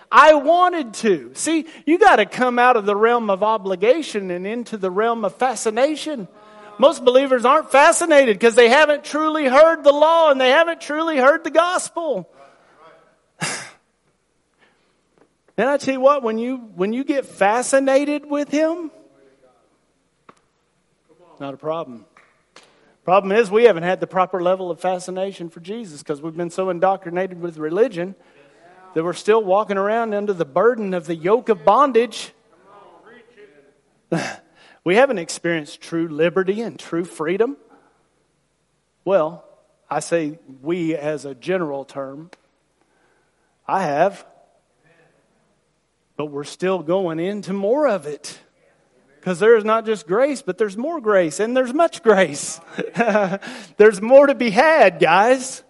I wanted to. See, you got to come out of the realm of obligation and into the realm of fascination. Most believers aren't fascinated because they haven't truly heard the law and they haven't truly heard the gospel. And I tell you what, when you when you get fascinated with him, not a problem. Problem is we haven't had the proper level of fascination for Jesus because we've been so indoctrinated with religion that we're still walking around under the burden of the yoke of bondage. We haven't experienced true liberty and true freedom. Well, I say we as a general term. I have. But we're still going into more of it. Because there is not just grace, but there's more grace. And there's much grace. There's more to be had, guys.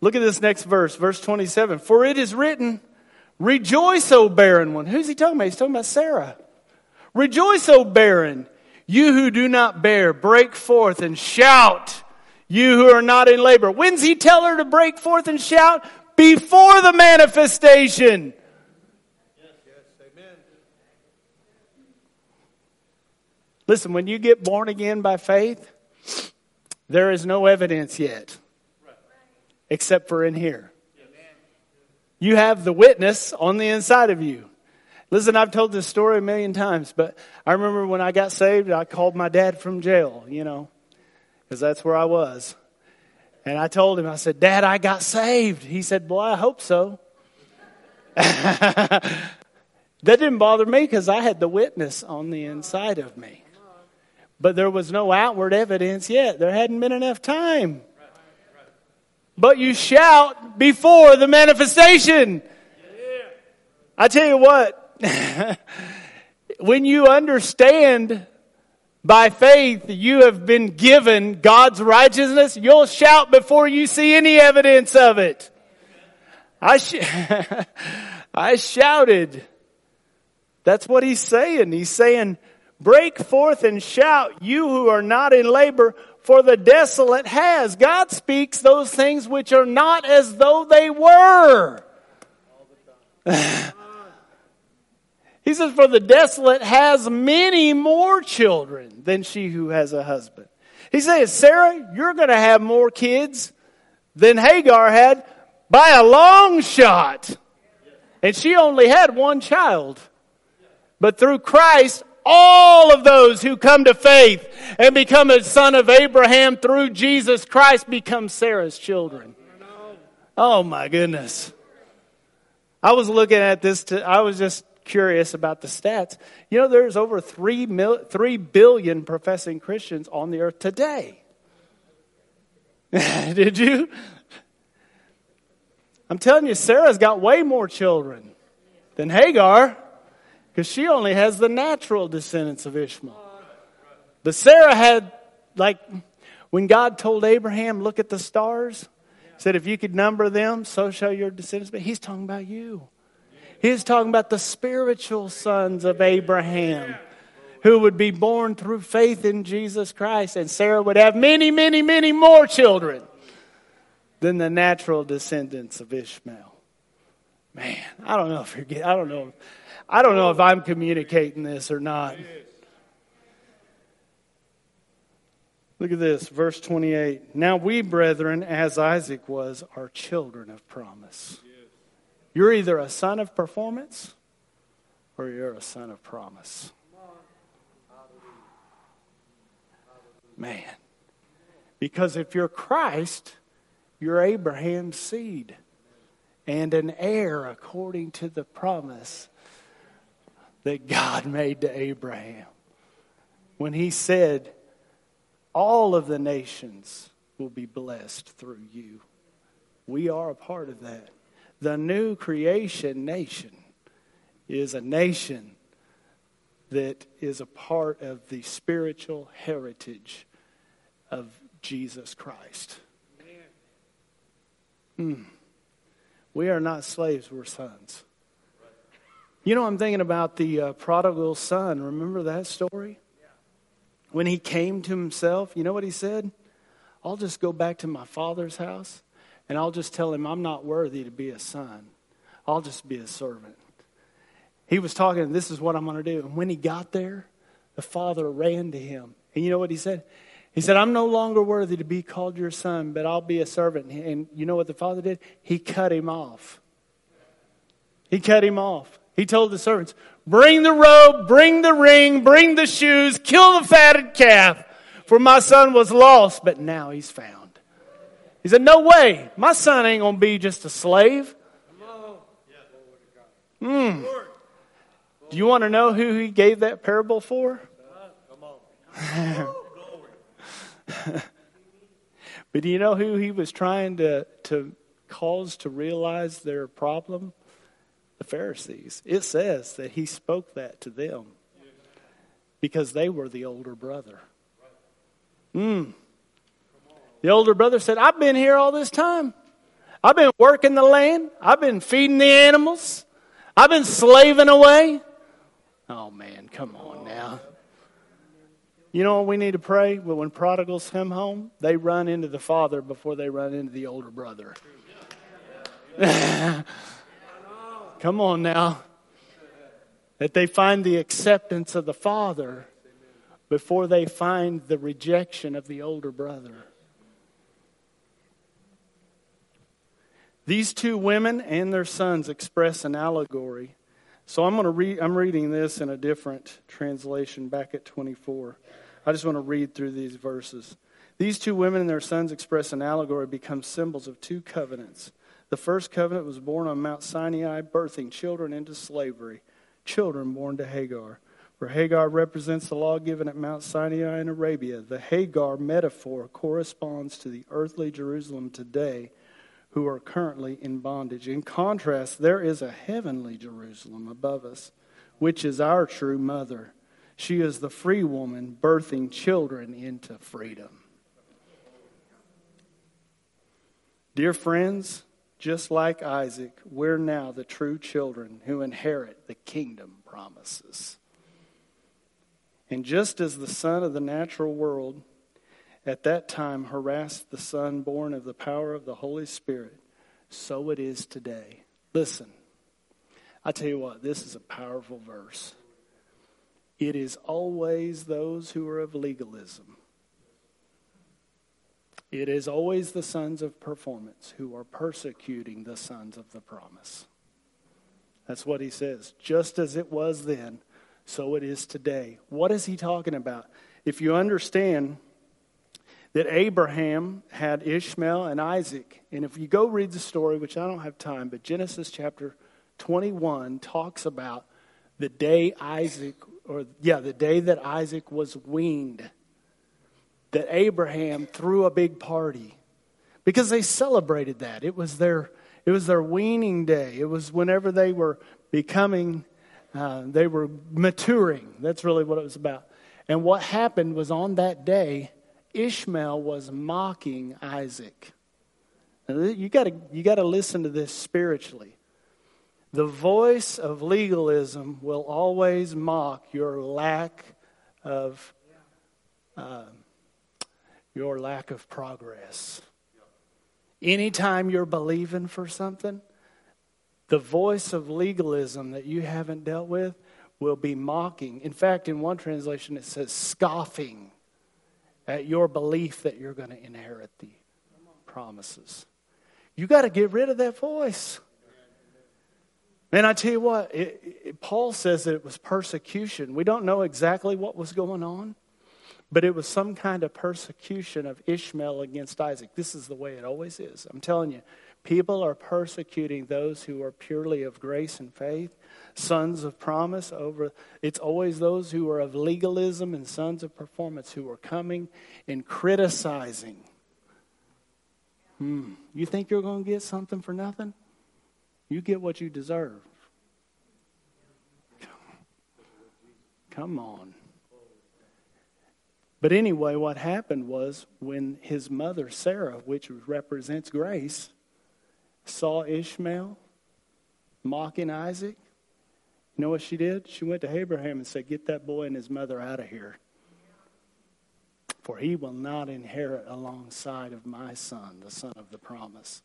Look at this next verse, verse twenty-seven. For it is written, rejoice, O barren one. Who's he talking about? He's talking about Sarah. Rejoice, O barren, you who do not bear. Break forth and shout, you who are not in labor. When's he tell her to break forth and shout? Before the manifestation. Yes, yes, amen. Listen, when you get born again by faith, there is no evidence yet. Except for in here. You have the witness on the inside of you. Listen, I've told this story a million times, but I remember when I got saved, I called my dad from jail, you know, because that's where I was. And I told him, I said, Dad, I got saved. He said, well, I hope so. That didn't bother me because I had the witness on the inside of me. But there was no outward evidence yet. There hadn't been enough time. But you shout before the manifestation. Yeah. I tell you what, when you understand by faith you have been given God's righteousness, you'll shout before you see any evidence of it. I sh- I shouted. That's what he's saying. He's saying, break forth and shout, you who are not in labor, for the desolate has. God speaks those things which are not as though they were. He says, for the desolate has many more children than she who has a husband. He says, Sarah, you're going to have more kids than Hagar had by a long shot. And she only had one child. But through Christ, all of those who come to faith and become a son of Abraham through Jesus Christ become Sarah's children. Oh my goodness. I was looking at this. To, I was just curious about the stats, you know, there's over three mil- three billion professing Christians on the earth today. Did you? I'm telling you, Sarah's got way more children than Hagar because she only has the natural descendants of Ishmael. But Sarah had, like, when God told Abraham, look at the stars, said, if you could number them, so shall your descendants be. He's talking about you. He's talking about the spiritual sons of Abraham who would be born through faith in Jesus Christ. And Sarah would have many, many, many more children than the natural descendants of Ishmael. Man, I don't know if you're getting, I don't know. I don't know if I'm communicating this or not. Look at this, verse twenty-eight. Now we, brethren, as Isaac was, are children of promise. You're either a son of performance or you're a son of promise. Man. Because if you're Christ, you're Abraham's seed and an heir according to the promise that God made to Abraham. When he said, all of the nations will be blessed through you. We are a part of that. The new creation nation is a nation that is a part of the spiritual heritage of Jesus Christ. Mm. We are not slaves, we're sons. You know, I'm thinking about the uh, prodigal son. Remember that story? When he came to himself, you know what he said? I'll just go back to my father's house and I'll just tell him I'm not worthy to be a son. I'll just be a servant. He was talking, this is what I'm going to do. And when he got there, the father ran to him. And you know what he said? He said, I'm no longer worthy to be called your son, but I'll be a servant. And you know what the father did? He cut him off. He cut him off. He told the servants, bring the robe, bring the ring, bring the shoes, kill the fatted calf. For my son was lost, but now he's found. He said, no way. My son ain't going to be just a slave. Mm. Do you want to know who he gave that parable for? But do you know who he was trying to, to cause to realize their problem? The Pharisees. It says that he spoke that to them because they were the older brother. Mm. The older brother said, I've been here all this time. I've been working the land. I've been feeding the animals. I've been slaving away. Oh, man, come on now. You know what we need to pray? Well, when prodigals come home, they run into the father before they run into the older brother. Come on now. That they find the acceptance of the father before they find the rejection of the older brother. These two women and their sons express an allegory. So I'm going to read, I'm reading this in a different translation back at twenty-four. I just want to read through these verses. These two women and their sons express an allegory, become symbols of two covenants. The first covenant was born on Mount Sinai, birthing children into slavery, children born to Hagar. For Hagar represents the law given at Mount Sinai in Arabia. The Hagar metaphor corresponds to the earthly Jerusalem today, who are currently in bondage. In contrast, there is a heavenly Jerusalem above us, which is our true mother. She is the free woman, birthing children into freedom. Dear friends, just like Isaac, we're now the true children who inherit the kingdom promises. And just as the son of the natural world at that time harassed the son born of the power of the Holy Spirit, so it is today. Listen, I tell you what, this is a powerful verse. It is always those who are of legalism. It is always the sons of performance who are persecuting the sons of the promise. That's what he says. Just as it was then, so it is today. What is he talking about? If you understand that Abraham had Ishmael and Isaac, and if you go read the story, which I don't have time, but Genesis chapter twenty-one talks about the day Isaac, or yeah, the day that Isaac was weaned, that Abraham threw a big party because they celebrated that. It was their, it was their weaning day. It was whenever they were becoming, uh, they were maturing. That's really what it was about. And what happened was on that day, Ishmael was mocking Isaac. You got to you got to listen to this spiritually. The voice of legalism will always mock your lack of uh, your lack of progress. Anytime you're believing for something, the voice of legalism that you haven't dealt with will be mocking. In fact, in one translation it says scoffing at your belief that you're going to inherit the promises. You got to get rid of that voice. And I tell you what, it, it, Paul says that it was persecution. We don't know exactly what was going on, but it was some kind of persecution of Ishmael against Isaac. This is the way it always is. I'm telling you, people are persecuting those who are purely of grace and faith, sons of promise. Over, it's always those who are of legalism and sons of performance who are coming and criticizing. Hmm. You think you're going to get something for nothing? You get what you deserve. Come on. But anyway, what happened was when his mother, Sarah, which represents grace, saw Ishmael mocking Isaac, you know what she did? She went to Abraham and said, "Get that boy and his mother out of here. For he will not inherit alongside of my son, the son of the promise."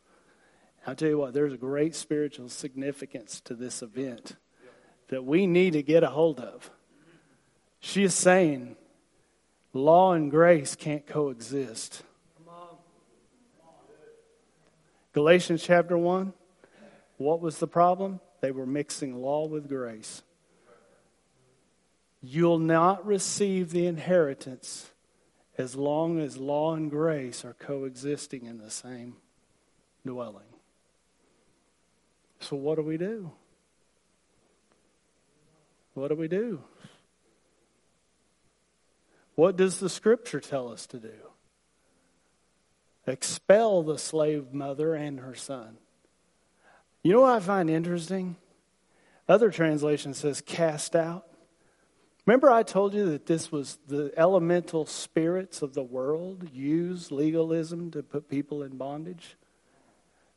I'll tell you what, there's a great spiritual significance to this event that we need to get a hold of. She is saying, law and grace can't coexist. Galatians chapter one, what was the problem? They were mixing law with grace. You'll not receive the inheritance as long as law and grace are coexisting in the same dwelling. So what do we do? What do we do? What does the scripture tell us to do? Expel the slave mother and her son. You know what I find interesting? Other translation says cast out. Remember I told you that this was the elemental spirits of the world use legalism to put people in bondage?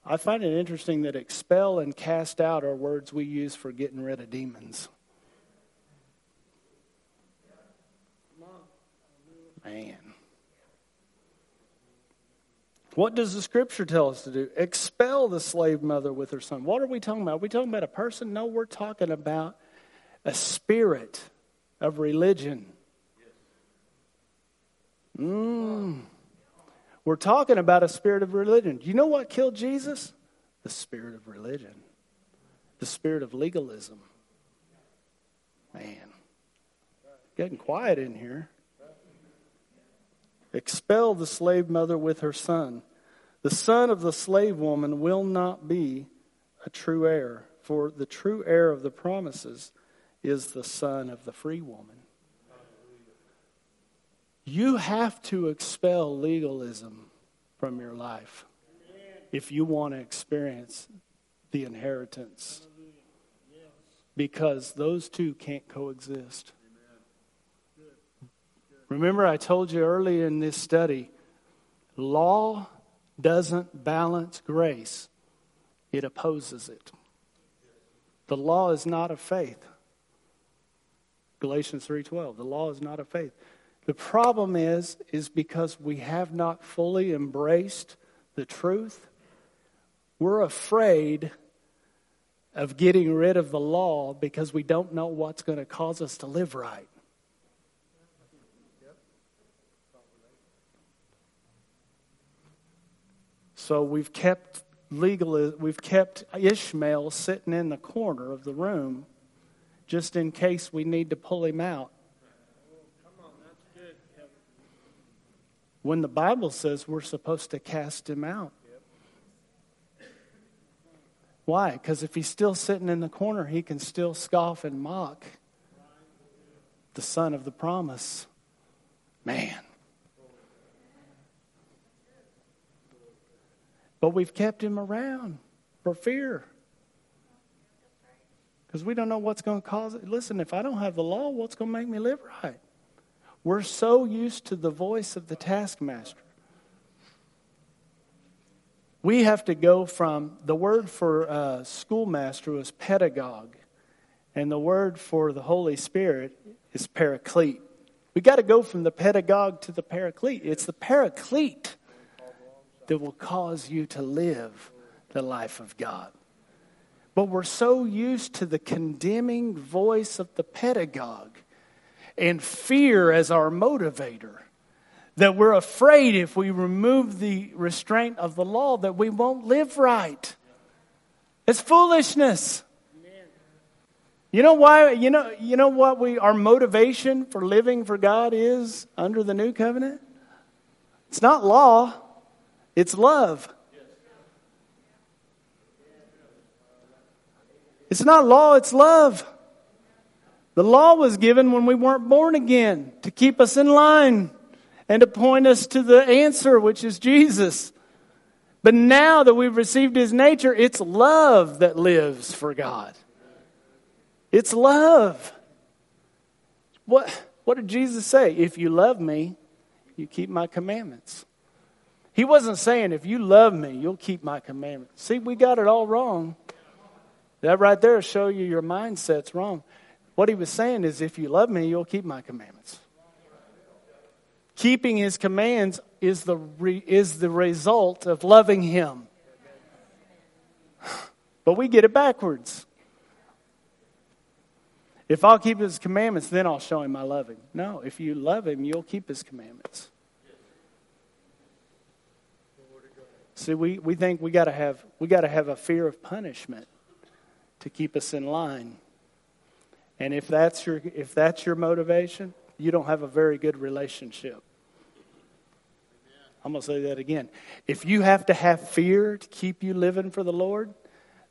I find it interesting that expel and cast out are words we use for getting rid of demons. Man. What does the scripture tell us to do? Expel the slave mother with her son. What are we talking about? Are we talking about a person? No, we're talking about a spirit of religion. Mmm. We're talking about a spirit of religion. You know what killed Jesus? The spirit of religion. The spirit of legalism. Man. Getting quiet in here. Expel the slave mother with her son. The son of the slave woman will not be a true heir, for the true heir of the promises is the son of the free woman. You have to expel legalism from your life if you want to experience the inheritance, because those two can't coexist. Remember, I told you earlier in this study, law doesn't balance grace. It opposes it. The law is not of faith. Galatians three twelve, the law is not of faith. The problem is, is because we have not fully embraced the truth, we're afraid of getting rid of the law because we don't know what's going to cause us to live right. So we've kept legal, we've kept Ishmael sitting in the corner of the room just in case we need to pull him out. When the Bible says we're supposed to cast him out. Why? Because if he's still sitting in the corner, he can still scoff and mock the son of the promise. Man. But we've kept him around for fear. Because we don't know what's going to cause it. Listen, if I don't have the law, what's going to make me live right? We're so used to the voice of the taskmaster. We have to go from, the word for uh, schoolmaster was pedagogue. And the word for the Holy Spirit is paraclete. We got to go from the pedagogue to the paraclete. It's the paraclete that will cause you to live the life of God. But we're so used to the condemning voice of the pedagogue and fear as our motivator, that we're afraid if we remove the restraint of the law that we won't live right. It's foolishness. You know why? You know, you know what we our motivation for living for God is under the new covenant? It's not law, it's love. It's not law, it's love. The law was given when we weren't born again to keep us in line and to point us to the answer, which is Jesus. But now that we've received his nature, it's love that lives for God. It's love. What, what did Jesus say? If you love me, you keep my commandments. He wasn't saying, if you love me, you'll keep my commandments. See, we got it all wrong. That right there will show you your mindset's wrong. What he was saying is, if you love me, you'll keep my commandments. Keeping his commands is the re, is the result of loving him. But we get it backwards. If I'll keep his commandments, then I'll show him I love him. No, if you love him, you'll keep his commandments. See, we, we think we gotta have we gotta have a fear of punishment to keep us in line. And if that's your if that's your motivation, you don't have a very good relationship. I'm going to say that again. If you have to have fear to keep you living for the Lord,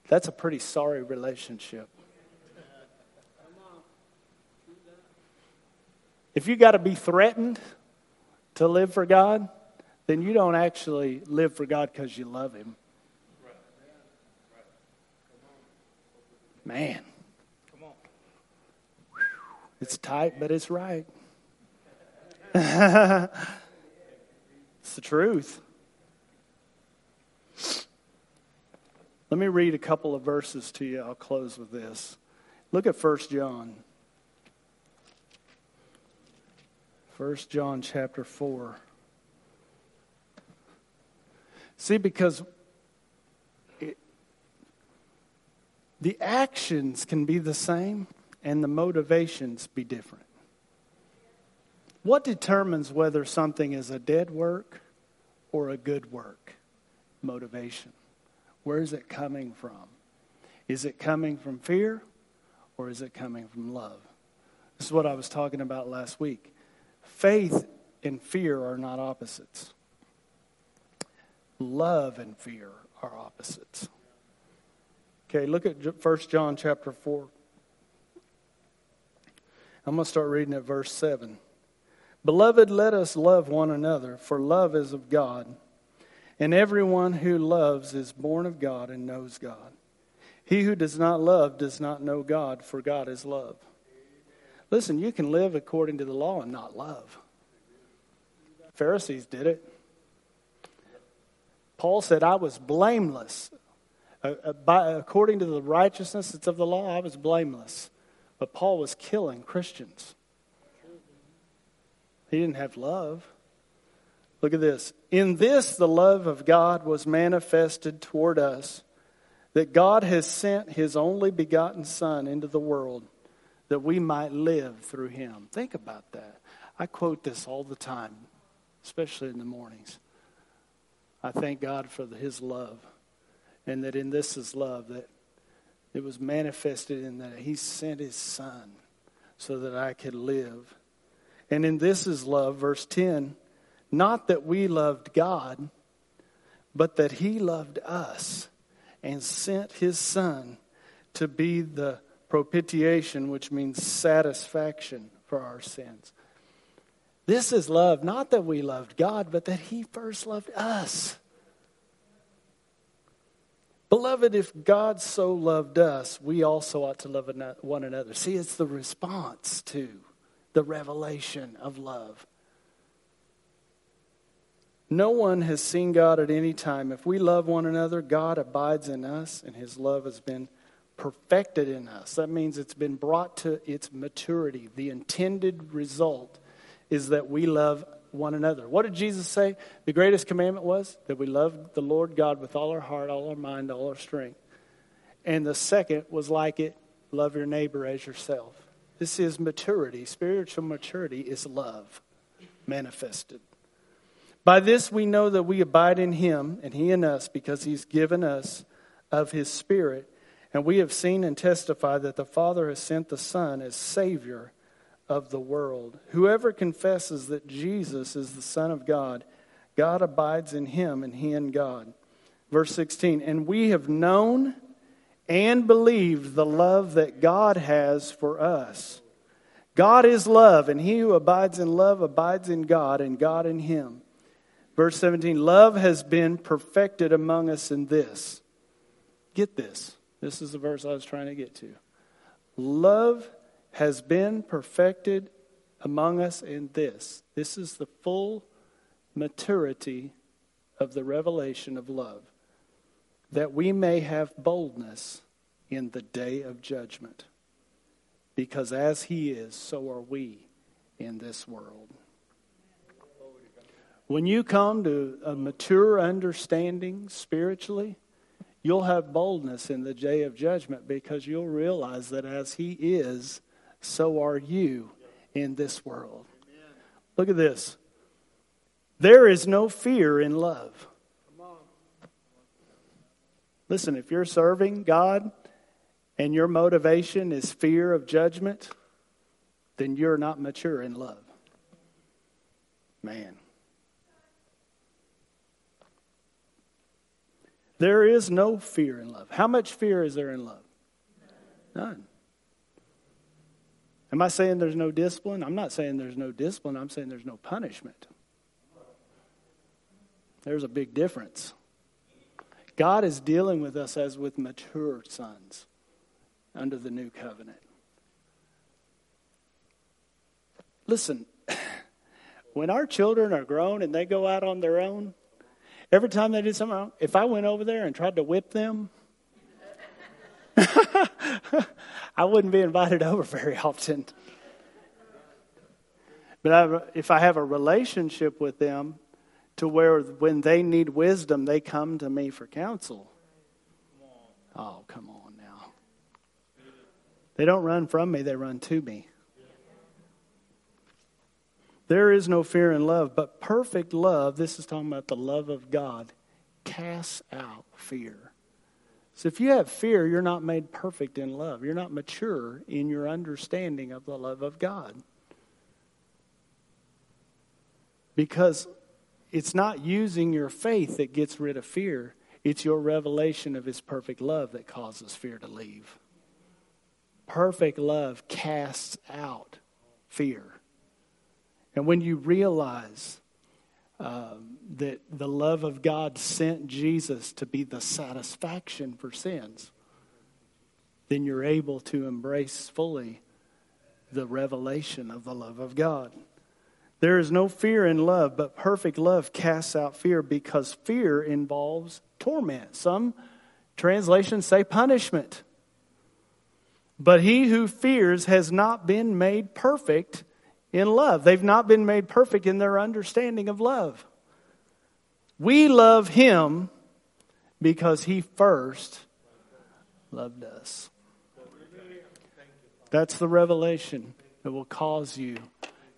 that's a pretty sorry relationship. If you got to be threatened to live for God, then you don't actually live for God because you love him. Man. It's tight, but it's right. It's the truth. Let me read a couple of verses to you. I'll close with this. Look at First John. First John chapter four. See, because it, the actions can be the same, and the motivations be different. What determines whether something is a dead work or a good work? Motivation. Where is it coming from? Is it coming from fear or is it coming from love? This is what I was talking about last week. Faith and fear are not opposites. Love and fear are opposites. Okay, look at First John chapter four. I'm going to start reading at verse seven. Beloved, let us love one another, for love is of God. And everyone who loves is born of God and knows God. He who does not love does not know God, for God is love. Listen, you can live according to the law and not love. Pharisees did it. Paul said, I was blameless. According to the righteousness that's of the law, I was blameless. But Paul was killing Christians. He didn't have love. Look at this. In this, the love of God was manifested toward us, that God has sent his only begotten Son into the world, that we might live through him. Think about that. I quote this all the time, especially in the mornings. I thank God for his love, and that in this is love, that it was manifested in that he sent his Son so that I could live. And in this is love, verse ten, not that we loved God, but that he loved us and sent his son to be the propitiation, which means satisfaction for our sins. This is love, not that we loved God, but that he first loved us. Beloved, if God so loved us, we also ought to love one another. See, it's the response to the revelation of love. No one has seen God at any time. If we love one another, God abides in us, and his love has been perfected in us. That means it's been brought to its maturity. The intended result is that we love one another. What did Jesus say? The greatest commandment was that we love the Lord God with all our heart, all our mind, all our strength. And the second was like it, love your neighbor as yourself. This is maturity. Spiritual maturity is love manifested. By this we know that we abide in him and he in us, because he's given us of his Spirit. And we have seen and testified that the Father has sent the Son as Savior of the world. Whoever confesses that Jesus is the Son of God, God abides in him and he in God. Verse sixteen, and we have known and believed the love that God has for us. God is love, and he who abides in love abides in God, and God in him. Verse seventeen, love has been perfected among us in this. Get this. This is the verse I was trying to get to. Love has been perfected among us in this. This is the full maturity of the revelation of love, that we may have boldness in the day of judgment. Because as he is, so are we in this world. When you come to a mature understanding spiritually, you'll have boldness in the day of judgment, because you'll realize that as he is, so are you in this world. Amen. Look at this. There is no fear in love. Listen, if you're serving God and your motivation is fear of judgment, then you're not mature in love. Man. There is no fear in love. How much fear is there in love? None. Am I saying there's no discipline? I'm not saying there's no discipline. I'm saying there's no punishment. There's a big difference. God is dealing with us as with mature sons under the new covenant. Listen, when our children are grown and they go out on their own, every time they did something wrong, if I went over there and tried to whip them, I wouldn't be invited over very often. But I, if I have a relationship with them to where when they need wisdom, they come to me for counsel. Oh, come on now. They don't run from me, they run to me. There is no fear in love, but perfect love, this is talking about the love of God, casts out fear. So if you have fear, you're not made perfect in love. You're not mature in your understanding of the love of God. Because it's not using your faith that gets rid of fear. It's your revelation of his perfect love that causes fear to leave. Perfect love casts out fear. And when you realize um, that the love of God sent Jesus to be the satisfaction for sins, then you're able to embrace fully the revelation of the love of God. There is no fear in love, but perfect love casts out fear, because fear involves torment. Some translations say punishment. But he who fears has not been made perfect in love. They've not been made perfect in their understanding of love. We love him because he first loved us. That's the revelation that will cause you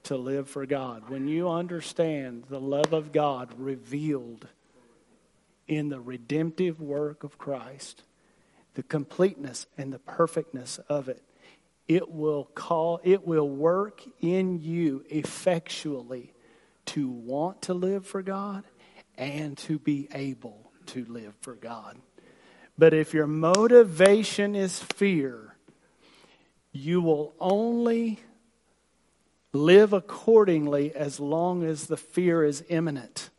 to live for God. When you understand the love of God revealed in the redemptive work of Christ, the completeness and the perfectness of it, It will call, it will work in you effectually to want to live for God and to be able to live for God. But if your motivation is fear, you will only live accordingly as long as the fear is imminent.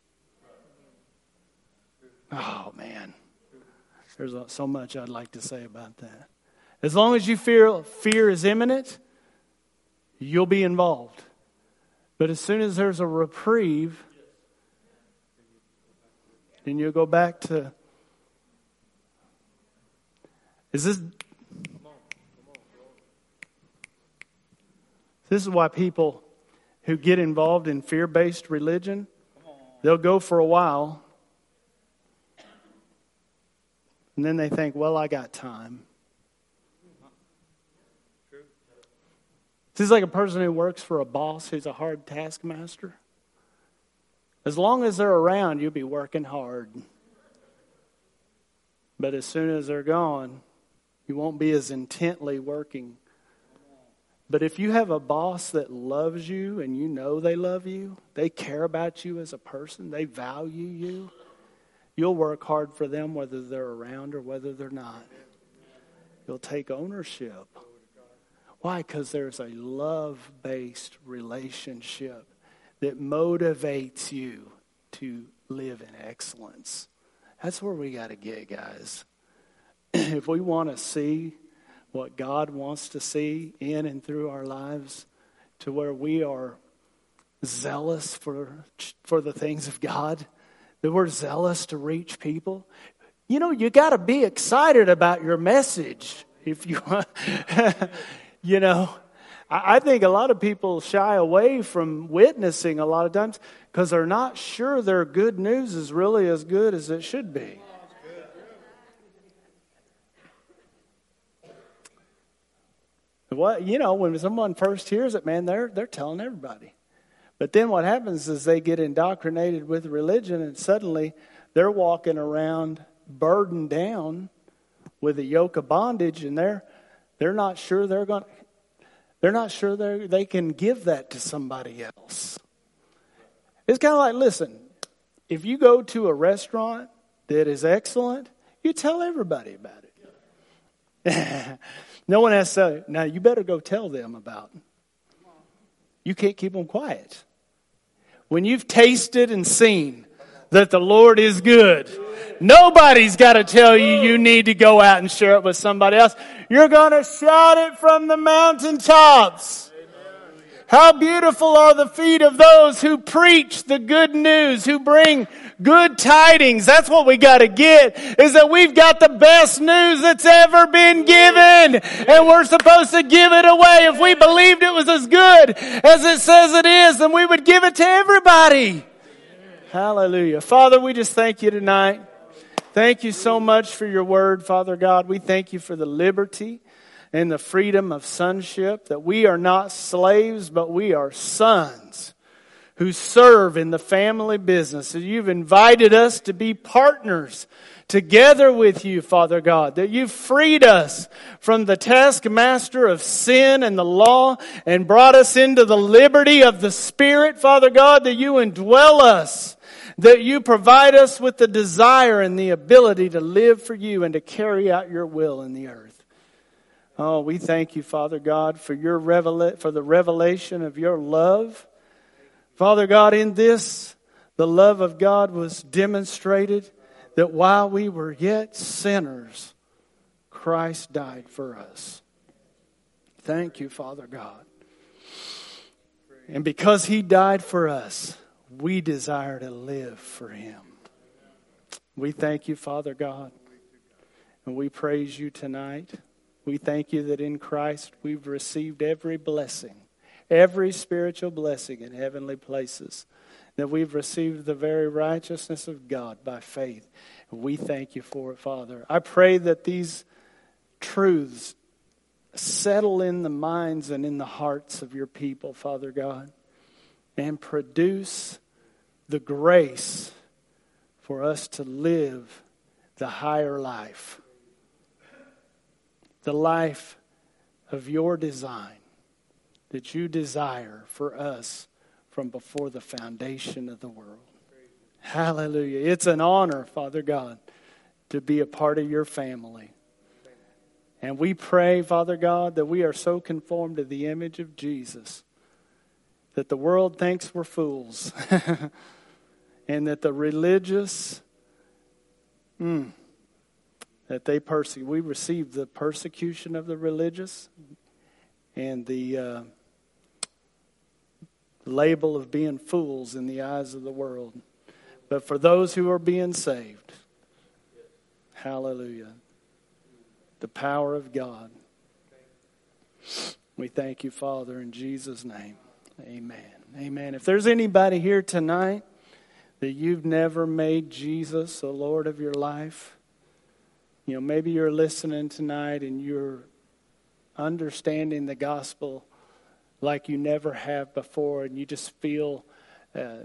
Oh, man. There's so much I'd like to say about that. As long as you fear fear is imminent, you'll be involved. But as soon as there's a reprieve, then you'll go back to... Is this... This is why people who get involved in fear-based religion, they'll go for a while, and then they think, well, I got time. This is like a person who works for a boss who's a hard taskmaster. As long as they're around, you'll be working hard. But as soon as they're gone, you won't be as intently working. But if you have a boss that loves you and you know they love you, they care about you as a person, they value you, you'll work hard for them whether they're around or whether they're not. You'll take ownership. Why? Because there's a love-based relationship that motivates you to live in excellence. That's where we got to get, guys. If we want to see what God wants to see in and through our lives, to where we are zealous for for the things of God, that we're zealous to reach people. You know, you got to be excited about your message if you want. You know, I, I think a lot of people shy away from witnessing a lot of times because they're not sure their good news is really as good as it should be. What, you know, when someone first hears it, man, they're they're telling everybody. But then what happens is they get indoctrinated with religion, and suddenly they're walking around burdened down with a yoke of bondage, and they're they're not sure they're going they're not sure they they can give that to somebody else. It's kind of like, listen, if you go to a restaurant that is excellent, you tell everybody about it. No one has to say, now you better go tell them about it. You can't keep them quiet. When you've tasted and seen that the Lord is good, nobody's got to tell you you need to go out and share it with somebody else. You're going to shout it from the mountaintops. Amen. How beautiful are the feet of those who preach the good news, who bring good tidings. That's what we got to get, is that we've got the best news that's ever been given, and we're supposed to give it away. If we believed it was as good as it says it is, then we would give it to everybody. Amen. Hallelujah. Father, we just thank you tonight. Thank you so much for your word, Father God. We thank you for the liberty and the freedom of sonship, that we are not slaves, but we are sons who serve in the family business. And you've invited us to be partners together with you, Father God, that you've freed us from the taskmaster of sin and the law and brought us into the liberty of the Spirit, Father God, that you indwell us, that you provide us with the desire and the ability to live for you and to carry out your will in the earth. Oh, we thank you, Father God, for your revela- for the revelation of your love. Father God, in this, the love of God was demonstrated, that while we were yet sinners, Christ died for us. Thank you, Father God. And because he died for us, we desire to live for him. We thank you, Father God, and we praise you tonight. We thank you that in Christ we've received every blessing. Every spiritual blessing in heavenly places, that we've received the very righteousness of God by faith. We thank you for it, Father. I pray that these truths settle in the minds and in the hearts of your people, Father God, and produce the grace for us to live the higher life, the life of your design, that you desire for us from before the foundation of the world. Hallelujah. It's an honor, Father God, to be a part of your family. And we pray, Father God, that we are so conformed to the image of Jesus that the world thinks we're fools and that the religious, mm, that they persecute. We receive the persecution of the religious and the uh, label of being fools in the eyes of the world. But for those who are being saved, hallelujah, the power of God. We thank you, Father, in Jesus' name. Amen. Amen. If there's anybody here tonight that you've never made Jesus the Lord of your life, you know, maybe you're listening tonight and you're understanding the gospel like you never have before, and you just feel uh,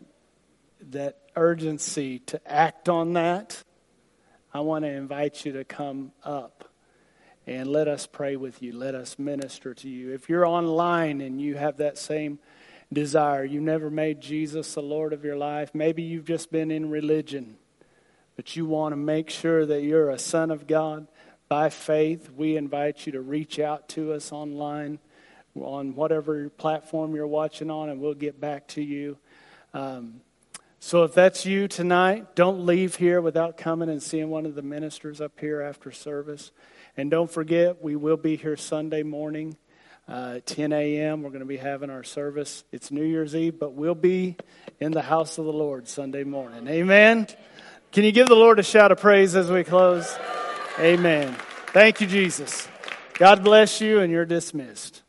that urgency to act on that. I want to invite you to come up and let us pray with you. Let us minister to you. If you're online and you have that same desire, you never made Jesus the Lord of your life. Maybe you've just been in religion, but you want to make sure that you're a son of God by faith. We invite you to reach out to us online on whatever platform you're watching on, and we'll get back to you. Um, so if that's you tonight, don't leave here without coming and seeing one of the ministers up here after service. And don't forget, we will be here Sunday morning uh, at ten a.m. We're going to be having our service. It's New Year's Eve, but we'll be in the house of the Lord Sunday morning. Amen. Can you give the Lord a shout of praise as we close? Amen. Thank you, Jesus. God bless you, and you're dismissed.